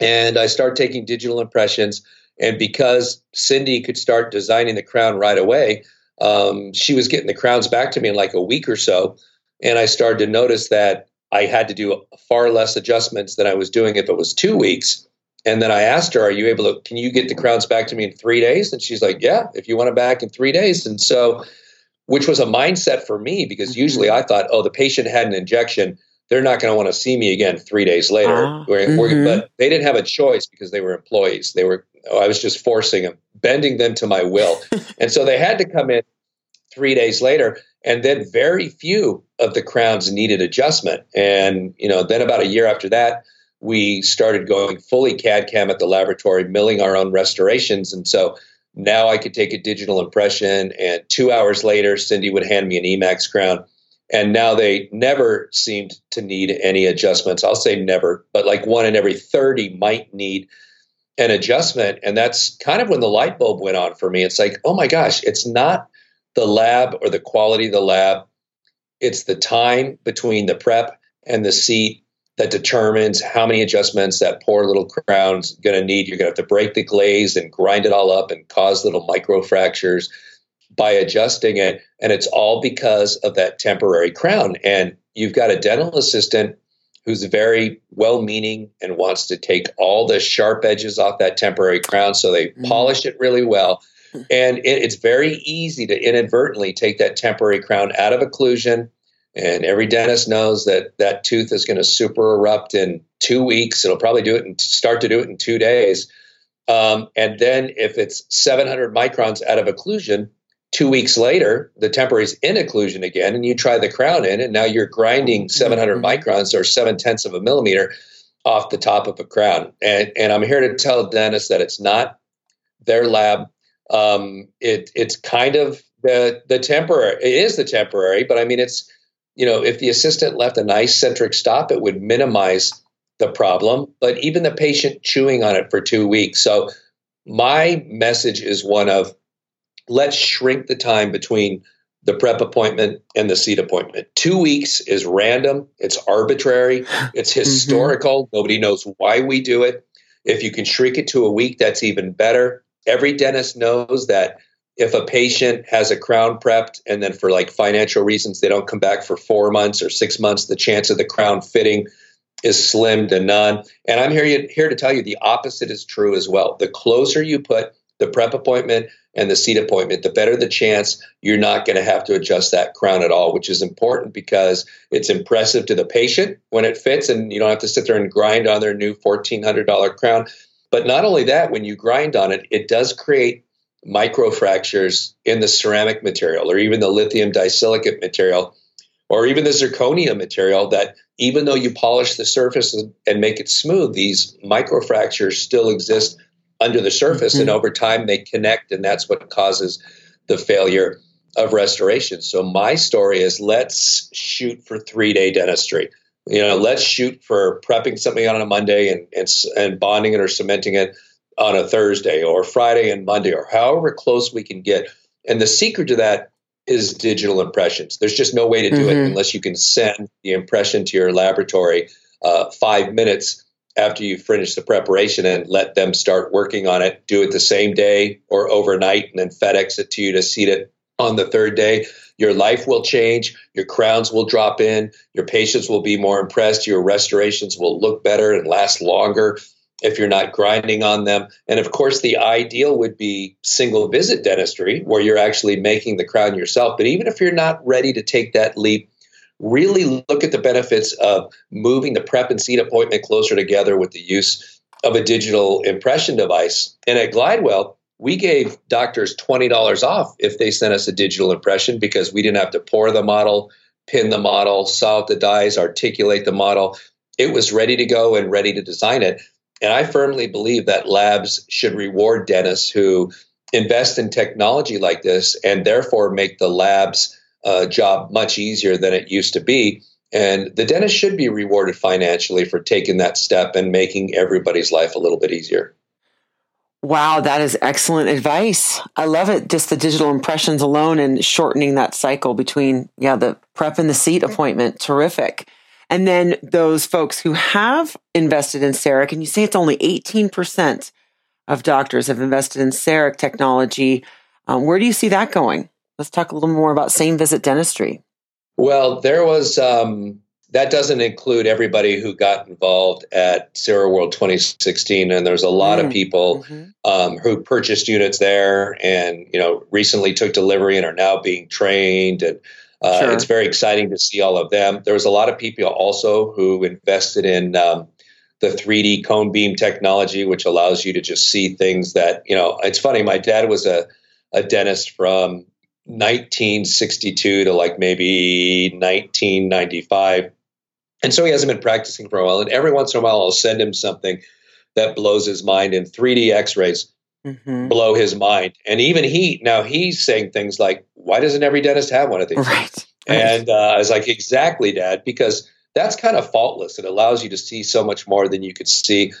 And I start taking digital impressions. And because Cindy could start designing the crown right away, um, she was getting the crowns back to me in like a week or so. And I started to notice that I had to do far less adjustments than I was doing if it was two weeks. And then I asked her, are you able to, can you get the crowns back to me in three days? And she's like, yeah, if you want it back in three days. And so, which was a mindset for me, because mm-hmm. usually I thought, oh, the patient had an injection. They're not going to want to see me again three days later. Uh, we're, mm-hmm. we're, but they didn't have a choice because they were employees. They were, oh, I was just forcing them, bending them to my will. And so they had to come in three days later. And then very few of the crowns needed adjustment. And, you know, then about a year after that, we started going fully C A D C A M at the laboratory, milling our own restorations. And so now I could take a digital impression, and two hours later, Cindy would hand me an Emax crown. And now they never seemed to need any adjustments. I'll say never, but like one in every thirty might need an adjustment. And that's kind of when the light bulb went on for me. It's like, oh my gosh, it's not the lab or the quality of the lab. It's the time between the prep and the seat that determines how many adjustments that poor little crown's going to need. You're going to have to break the glaze and grind it all up and cause little micro fractures by adjusting it. And it's all because of that temporary crown. And you've got a dental assistant who's very well-meaning and wants to take all the sharp edges off that temporary crown. So they mm. polish it really well. And it, it's very easy to inadvertently take that temporary crown out of occlusion. And every dentist knows that that tooth is going to super erupt in two weeks. It'll probably do it and start to do it in two days. Um, and then if it's seven hundred microns out of occlusion, two weeks later, the temporary's in occlusion again, and you try the crown in, and now you're grinding seven hundred mm-hmm. microns or seven tenths of a millimeter off the top of a crown. And, and I'm here to tell dentists that it's not their lab. Um, it, it's kind of the, the temporary. It is the temporary, but I mean, it's, you know, if the assistant left a nice centric stop, it would minimize the problem, but even the patient chewing on it for two weeks. So my message is one of, let's shrink the time between the prep appointment and the seat appointment. Two weeks is random. It's arbitrary. It's historical. Mm-hmm. Nobody knows why we do it. If you can shrink it to a week, that's even better. Every dentist knows that if a patient has a crown prepped and then for like financial reasons, they don't come back for four months or six months, the chance of the crown fitting is slim to none. And I'm here, here to tell you the opposite is true as well. The closer you put the prep appointment and the seat appointment, the better the chance you're not going to have to adjust that crown at all, which is important because it's impressive to the patient when it fits and you don't have to sit there and grind on their new fourteen hundred dollar crown. But not only that, when you grind on it, it does create microfractures in the ceramic material or even the lithium disilicate material or even the zirconia material that even though you polish the surface and make it smooth, these microfractures still exist under the surface mm-hmm. and over time they connect, and that's what causes the failure of restoration. So my story is, let's shoot for three-day dentistry. You know, let's shoot for prepping something on a Monday and, and, and bonding it or cementing it on a Thursday or Friday and Monday or however close we can get. And the secret to that is digital impressions. There's just no way to do mm-hmm. it unless you can send the impression to your laboratory uh, five minutes after you finish the preparation and let them start working on it, do it the same day or overnight, and then FedEx it to you to seat it on the third day. Your life will change. Your crowns will drop in. Your patients will be more impressed. Your restorations will look better and last longer if you're not grinding on them. And of course, the ideal would be single visit dentistry where you're actually making the crown yourself. But even if you're not ready to take that leap, really look at the benefits of moving the prep and seat appointment closer together with the use of a digital impression device. And at Glidewell, we gave doctors twenty dollars off if they sent us a digital impression because we didn't have to pour the model, pin the model, solve the dies, articulate the model. It was ready to go and ready to design it. And I firmly believe that labs should reward dentists who invest in technology like this and therefore make the lab's uh, job much easier than it used to be. And the dentist should be rewarded financially for taking that step and making everybody's life a little bit easier. Wow, that is excellent advice. I love it. Just the digital impressions alone and shortening that cycle between, yeah, the prep and the seat appointment. Terrific. And then those folks who have invested in CEREC, and you say it's only eighteen percent of doctors have invested in CEREC technology. Um, where do you see that going? Let's talk a little more about same visit dentistry. Well, there was, um, that doesn't include everybody who got involved at Zero World twenty sixteen. And there's a lot mm. of people mm-hmm. um, who purchased units there and, you know, recently took delivery and are now being trained and, Uh, sure. It's very exciting to see all of them. There was a lot of people also who invested in um, the three D cone beam technology, which allows you to just see things that, you know, it's funny. My dad was a, a dentist from nineteen sixty-two to like maybe nineteen ninety-five. And so he hasn't been practicing for a while. And every once in a while, I'll send him something that blows his mind, and three D x-rays mm-hmm. blow his mind. And even he, now he's saying things like, why doesn't every dentist have one of these? Right. And uh, I was like, exactly, Dad, because that's kind of faultless. It allows you to see so much more than you could see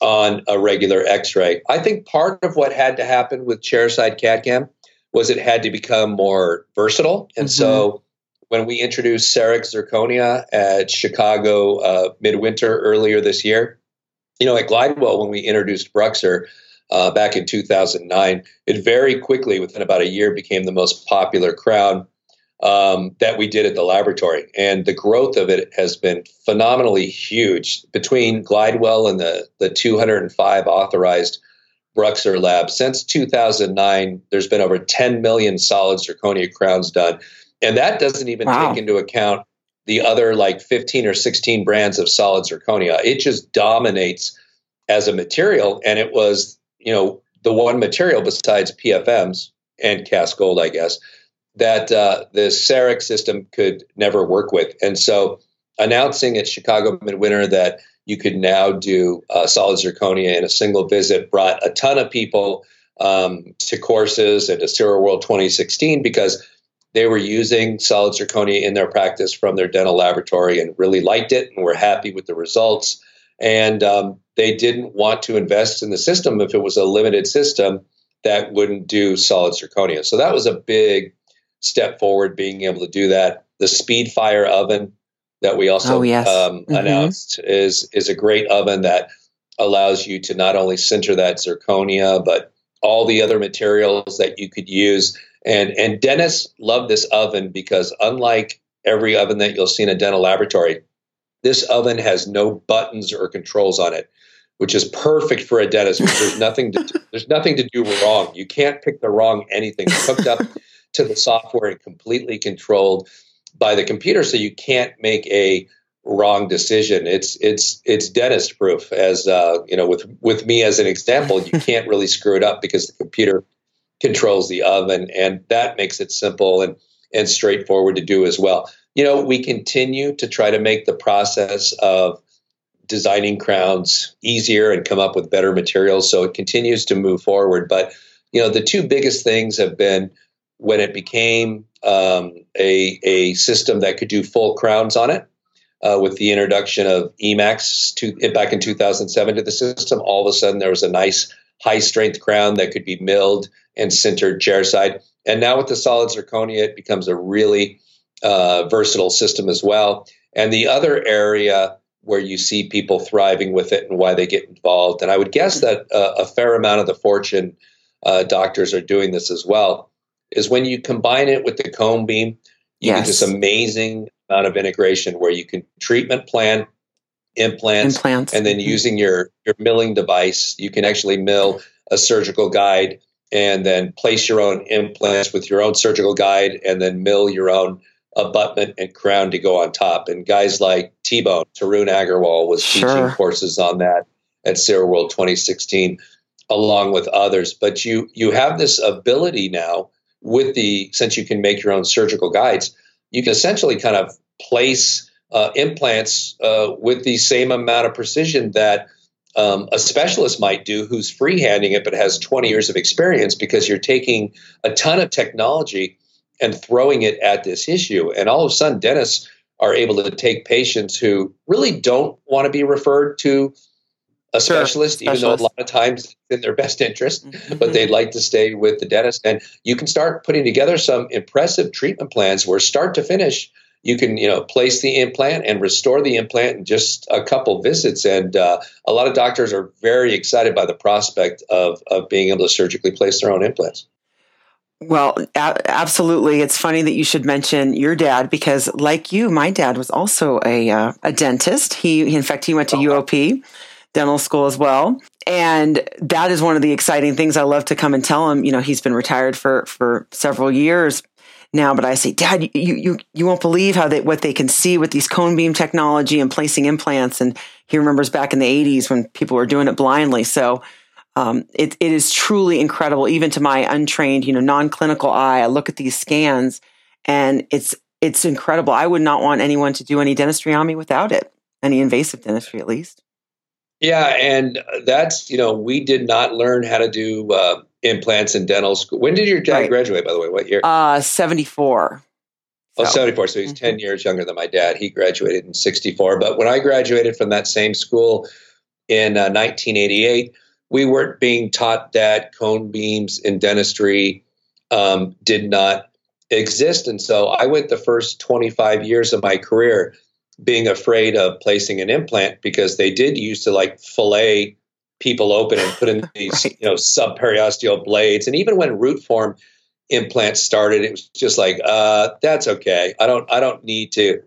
on a regular x-ray. I think part of what had to happen with chairside C A T cam was it had to become more versatile. And mm-hmm. so when we introduced CEREC Zirconia at Chicago uh, midwinter earlier this year, you know, at Glidewell, when we introduced BruxZir uh, back in two thousand nine, it very quickly, within about a year, became the most popular crown um, that we did at the laboratory. And the growth of it has been phenomenally huge. Between Glidewell and the, the two hundred five authorized BruxZir lab, since two thousand nine, there's been over ten million solid zirconia crowns done. And that doesn't even wow. take into account the other like fifteen or sixteen brands of solid zirconia. It just dominates as a material. And it was, you know, the one material besides P F Ms and cast gold, I guess, that uh, the CEREC system could never work with. And so announcing at Chicago Midwinter that you could now do uh, solid zirconia in a single visit brought a ton of people um, to courses and to Zero World twenty sixteen, because they were using solid zirconia in their practice from their dental laboratory and really liked it and were happy with the results. And um, they didn't want to invest in the system if it was a limited system that wouldn't do solid zirconia. So that was a big step forward, being able to do that. The Speedfire oven that we also oh, yes. um, mm-hmm. announced is, is a great oven that allows you to not only sinter that zirconia, but all the other materials that you could use. And and dentists love this oven because, unlike every oven that you'll see in a dental laboratory, this oven has no buttons or controls on it, which is perfect for a dentist because there's nothing to do, there's nothing to do wrong. You can't pick the wrong anything. It's hooked up to the software and completely controlled by the computer, so you can't make a wrong decision. It's it's it's dentist proof. As uh, you know, with with me as an example, you can't really screw it up because the computer controls the oven, and that makes it simple and, and straightforward to do as well. You know, we continue to try to make the process of designing crowns easier and come up with better materials. So it continues to move forward. But, you know, the two biggest things have been when it became um, a, a system that could do full crowns on it, uh, with the introduction of Emax to, back in two thousand seven to the system, all of a sudden there was a nice high-strength crown that could be milled and sintered chairside. And now with the solid zirconia, it becomes a really uh, versatile system as well. And the other area where you see people thriving with it and why they get involved, and I would guess that uh, a fair amount of the Fortune uh, doctors are doing this as well, is when you combine it with the cone beam, you yes. get this amazing amount of integration where you can treatment plan, Implants, implants and then using your your milling device, you can actually mill a surgical guide and then place your own implants with your own surgical guide and then mill your own abutment and crown to go on top. And guys like T-Bone, Tarun Agarwal, was sure. teaching courses on that at Zero World twenty sixteen along with others. But you you have this ability now with the, since you can make your own surgical guides, you can essentially kind of place Uh, implants uh, with the same amount of precision that um, a specialist might do who's freehanding it but has twenty years of experience, because you're taking a ton of technology and throwing it at this issue. And all of a sudden, dentists are able to take patients who really don't want to be referred to a sure. specialist, even specialist. though a lot of times it's in their best interest, mm-hmm. but they'd like to stay with the dentist. And you can start putting together some impressive treatment plans where start to finish, you can, you know, place the implant and restore the implant in just a couple visits. And uh, a lot of doctors are very excited by the prospect of, of being able to surgically place their own implants. Well, a- absolutely. It's funny that you should mention your dad, because like you, my dad was also a uh, a dentist. He, in fact, he went to oh. U O P dental school as well. And that is one of the exciting things I love to come and tell him. You know, he's been retired for, for several years now, but I say, Dad, you you you won't believe how they what they can see with these cone beam technology and placing implants. And he remembers back in the eighties when people were doing it blindly. So Um, it, it is truly incredible, even to my untrained, you know, non-clinical eye. I look at these scans, and it's it's incredible. I would not want anyone to do any dentistry on me without it, any invasive dentistry at least. Yeah, and that's, you know, we did not learn how to do uh, implants in dental school. When did your dad right. graduate, by the way? What year? Uh, seventy-four. Oh, seventy-four. So he's mm-hmm. ten years younger than my dad. He graduated in sixty-four. But when I graduated from that same school in uh, nineteen eighty-eight, we weren't being taught that cone beams in dentistry um, did not exist. And so I went the first twenty-five years of my career being afraid of placing an implant because they did used to like fillet people open and put in these right. you know, subperiosteal blades. And even when root form implants started, it was just like, uh, that's okay. I don't, I don't need to,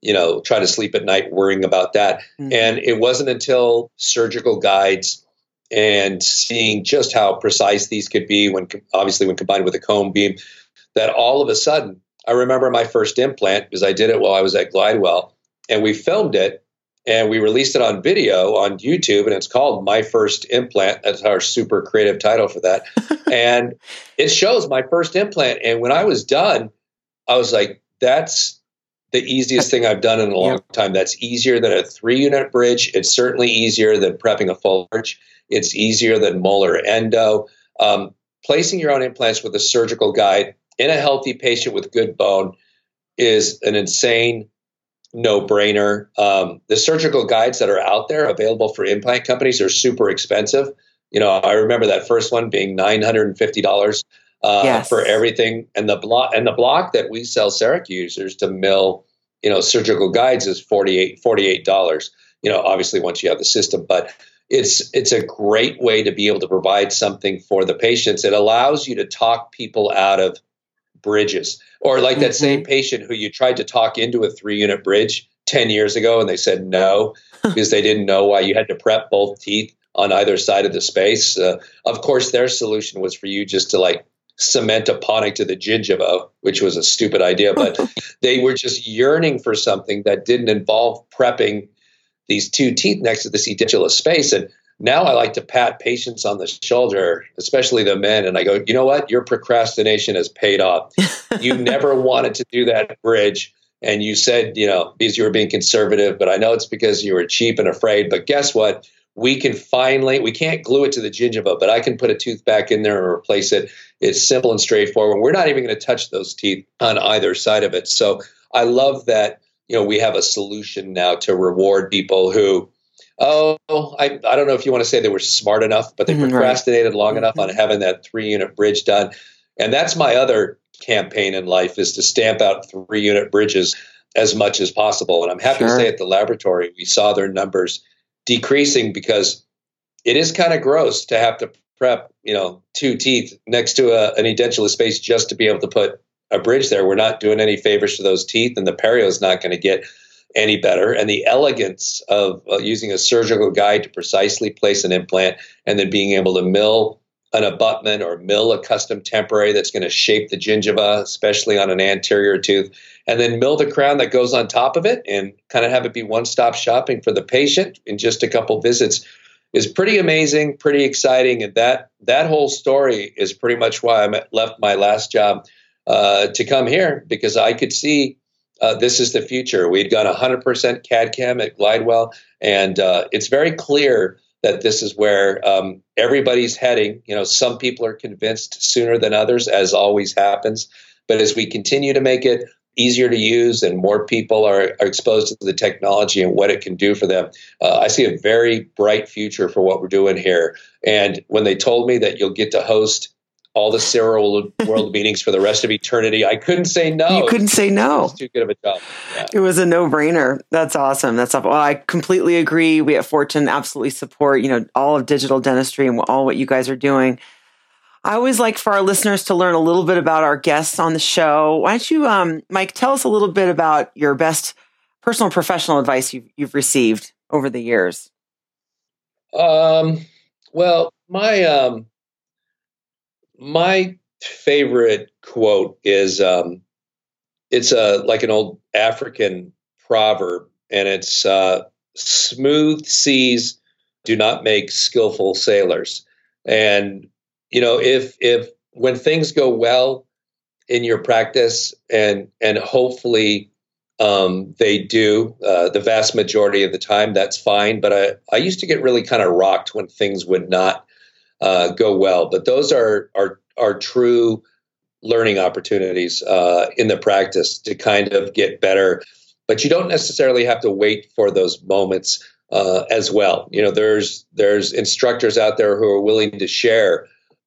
you know, try to sleep at night worrying about that. Mm-hmm. And it wasn't until surgical guides and seeing just how precise these could be when, obviously when combined with a cone beam, that all of a sudden, I remember my first implant because I did it while I was at Glidewell, and we filmed it and we released it on video on YouTube, and it's called My First Implant. That's our super creative title for that. And it shows my first implant. And when I was done, I was like, that's the easiest thing I've done in a long yeah. time. That's easier than a three-unit bridge. It's certainly easier than prepping a full arch. It's easier than molar endo. Um, placing your own implants with a surgical guide in a healthy patient with good bone is an insane no-brainer. Um, the surgical guides that are out there available for implant companies are super expensive. You know, I remember that first one being nine hundred fifty dollars uh, yes. for everything. And the block and the block that we sell CEREC users to mill, you know, surgical guides is forty-eight dollars, you know, obviously once you have the system. But it's it's a great way to be able to provide something for the patients. It allows you to talk people out of bridges, or like that mm-hmm. same patient who you tried to talk into a three-unit bridge ten years ago, and they said no because they didn't know why you had to prep both teeth on either side of the space. Uh, of course, their solution was for you just to like cement a ponic to the gingiva, which was a stupid idea, but they were just yearning for something that didn't involve prepping these two teeth next to the sedentulous space. And now I like to pat patients on the shoulder, especially the men, and I go, you know what? Your procrastination has paid off. You never wanted to do that bridge, and you said, you know, because you were being conservative, but I know it's because you were cheap and afraid. But guess what? We can finally, we can't glue it to the gingiva, but I can put a tooth back in there and replace it. It's simple and straightforward. We're not even going to touch those teeth on either side of it. So I love that, you know, we have a solution now to reward people who, oh, I, I don't know if you want to say they were smart enough, but they mm-hmm, procrastinated right. long enough on having that three-unit bridge done. And that's my other campaign in life, is to stamp out three-unit bridges as much as possible. And I'm happy sure. to say at the laboratory, we saw their numbers decreasing, because it is kind of gross to have to prep, you know, two teeth next to a, an edentulous space just to be able to put a bridge there. We're not doing any favors to those teeth, and the perio is not going to get any better. And the elegance of uh, using a surgical guide to precisely place an implant, and then being able to mill an abutment or mill a custom temporary that's going to shape the gingiva, especially on an anterior tooth, and then mill the crown that goes on top of it and kind of have it be one-stop shopping for the patient in just a couple visits, is pretty amazing, pretty exciting. And that that whole story is pretty much why I left my last job uh, to come here, because I could see Uh, this is the future. We'd gone one hundred percent C A D-CAM at Glidewell, and uh, it's very clear that this is where um, everybody's heading. You know, some people are convinced sooner than others, as always happens. But as we continue to make it easier to use and more people are, are exposed to the technology and what it can do for them, uh, I see a very bright future for what we're doing here. And when they told me that you'll get to host all the Zero World meetings for the rest of eternity, I couldn't say no. You couldn't say no. It was too good of a job. Yeah. It was a no-brainer. That's awesome. That's awesome. Well, I completely agree. We at Fortune absolutely support, you know, all of digital dentistry and all what you guys are doing. I always like for our listeners to learn a little bit about our guests on the show. Why don't you, um, Mike, tell us a little bit about your best personal and professional advice you've, you've received over the years. Um. Well, my... um. My favorite quote is, um, it's a, like an old African proverb, and it's uh, smooth seas do not make skillful sailors. And, you know, if, if, when things go well in your practice, and, and hopefully, um, they do, uh, the vast majority of the time, that's fine. But I, I used to get really kind of rocked when things would not, uh, go well, but those are, are, are true learning opportunities, uh, in the practice to kind of get better, but you don't necessarily have to wait for those moments, uh, as well. You know, there's, there's instructors out there who are willing to share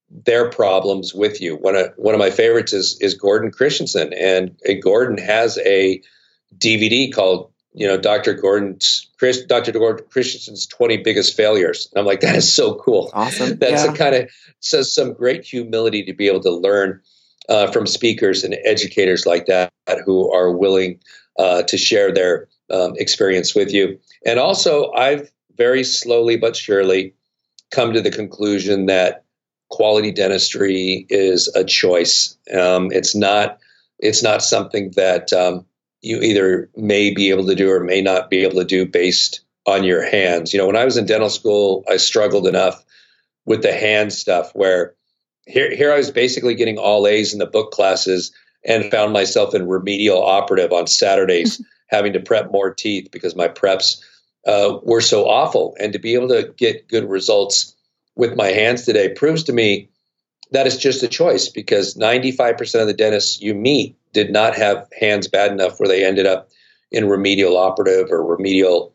their problems with you. One of, one of my favorites is, is Gordon Christensen, and Gordon has a D V D called, you know, Doctor Gordon's Chris, Doctor Gordon Christensen's twenty biggest failures. And I'm like, that is so cool. Awesome. That's yeah. a kind of says some great humility to be able to learn uh, from speakers and educators like that, who are willing uh, to share their um, experience with you. And also I've very slowly, but surely come to the conclusion that quality dentistry is a choice. Um, it's not, it's not something that, um, you either may be able to do or may not be able to do based on your hands. You know, when I was in dental school, I struggled enough with the hand stuff where here, here I was basically getting all A's in the book classes and found myself in remedial operative on Saturdays, having to prep more teeth because my preps, uh, were so awful. And to be able to get good results with my hands today proves to me that it's just a choice, because ninety-five percent of the dentists you meet did not have hands bad enough where they ended up in remedial operative or remedial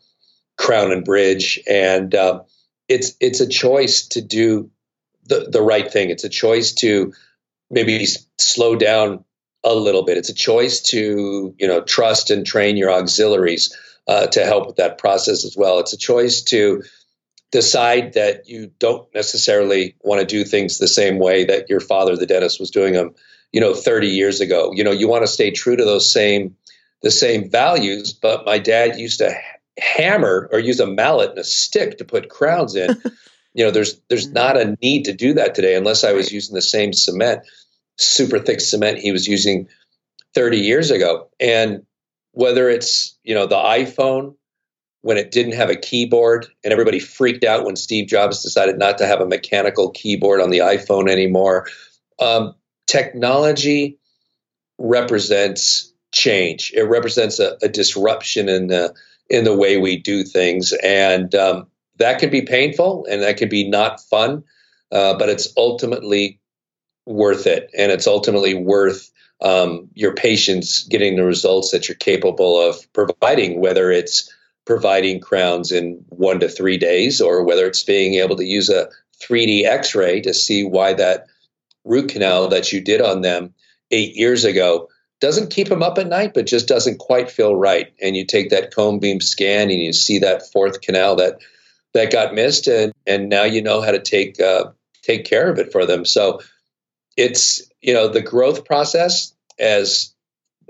crown and bridge. And uh, it's, it's a choice to do the, the right thing. It's a choice to maybe slow down a little bit. It's a choice to, you know, trust and train your auxiliaries uh, to help with that process as well. It's a choice to decide that you don't necessarily want to do things the same way that your father, the dentist, was doing them, you know, thirty years ago. You know, you want to stay true to those same, the same values, but my dad used to hammer or use a mallet and a stick to put crowns in. You know, there's, there's not a need to do that today, unless I was using the same cement, super thick cement he was using thirty years ago. And whether it's, you know, the iPhone, when it didn't have a keyboard and everybody freaked out when Steve Jobs decided not to have a mechanical keyboard on the iPhone anymore. Um, technology represents change. It represents a, a disruption in the, in the way we do things. And um, that can be painful and that can be not fun, uh, but it's ultimately worth it. And it's ultimately worth um, your patients getting the results that you're capable of providing, whether it's providing crowns in one to three days, or whether it's being able to use a three D x-ray to see why that root canal that you did on them eight years ago doesn't keep them up at night, but just doesn't quite feel right. And you take that cone beam scan and you see that fourth canal that, that got missed. And, and now you know how to take, uh, take care of it for them. So it's, you know, the growth process, as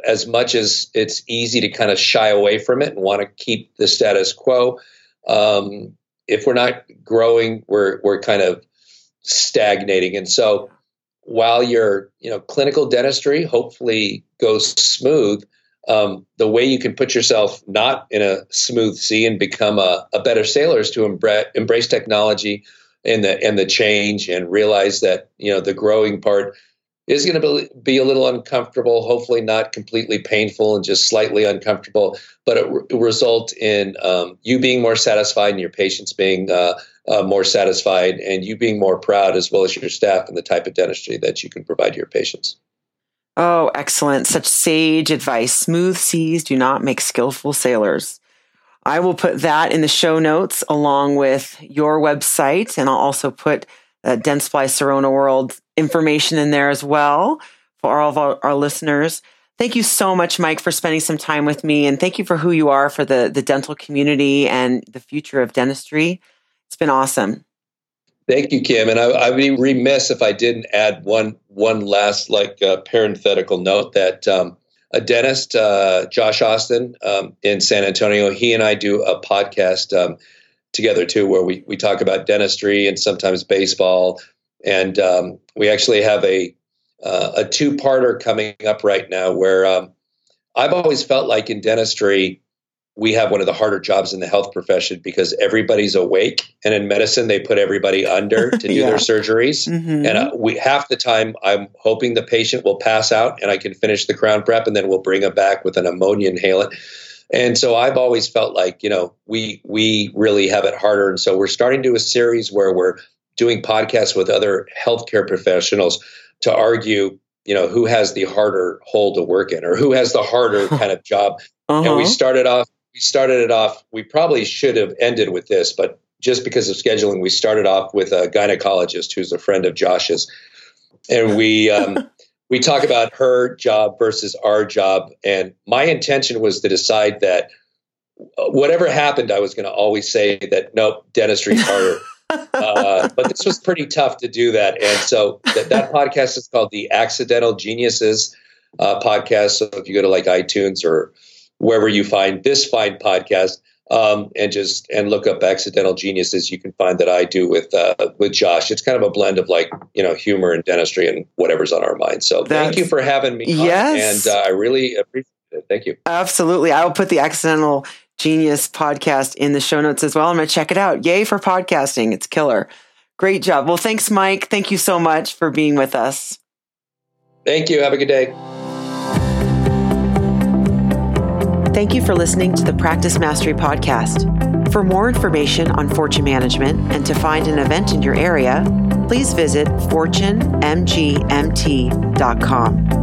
as much as it's easy to kind of shy away from it and want to keep the status quo. Um, if we're not growing, we're, we're kind of stagnating. And so while your, you know, clinical dentistry hopefully goes smooth, um, the way you can put yourself not in a smooth sea and become a, a better sailor is to embrace, embrace technology and the, and the change, and realize that, you know, the growing part is going to be a little uncomfortable, hopefully not completely painful and just slightly uncomfortable, but it re- result in um, you being more satisfied and your patients being uh, uh, more satisfied, and you being more proud, as well as your staff and the type of dentistry that you can provide to your patients. Oh, excellent. Such sage advice. Smooth seas do not make skillful sailors. I will put that in the show notes along with your website, and I'll also put Uh, Dentsply Sirona World information in there as well for all of our, our listeners. Thank you so much, Mike, for spending some time with me, and thank you for who you are for the, the dental community and the future of dentistry. It's been awesome. Thank you, Kim. And I, I'd be remiss if I didn't add one one last like uh, parenthetical note that um, a dentist, uh, Josh Austin um, in San Antonio, he and I do a podcast um together too, where we, we talk about dentistry and sometimes baseball. And um, we actually have a, uh, a two-parter coming up right now, where um, I've always felt like in dentistry, we have one of the harder jobs in the health profession because everybody's awake, and in medicine, they put everybody under to do yeah. their surgeries. Mm-hmm. And uh, we half the time, I'm hoping the patient will pass out and I can finish the crown prep, and then we'll bring them back with an ammonia inhalant. And so I've always felt like, you know, we, we really have it harder. And so we're starting to do a series where we're doing podcasts with other healthcare professionals to argue, you know, who has the harder hole to work in, or who has the harder kind of job. Uh-huh. And we started off, we started it off, we probably should have ended with this, but just because of scheduling, we started off with a gynecologist who's a friend of Josh's. And we, um, we talk about her job versus our job. And my intention was to decide that whatever happened, I was going to always say that, nope, dentistry's harder. uh, but this was pretty tough to do that. And so th- that podcast is called the Accidental Geniuses uh, podcast. So if you go to like iTunes or wherever you find this fine podcast, um, and just, and look up Accidental Geniuses, you can find that I do with, uh, with Josh. It's kind of a blend of like, you know, humor and dentistry and whatever's on our mind. So That's, thank you for having me. Yes. On, and uh, I really appreciate it. Thank you. Absolutely. I will put the Accidental Genius podcast in the show notes as well. I'm going to check it out. Yay for podcasting. It's killer. Great job. Well, thanks, Mike. Thank you so much for being with us. Thank you. Have a good day. Thank you for listening to the Practice Mastery Podcast. For more information on Fortune Management and to find an event in your area, please visit fortune m g m t dot com.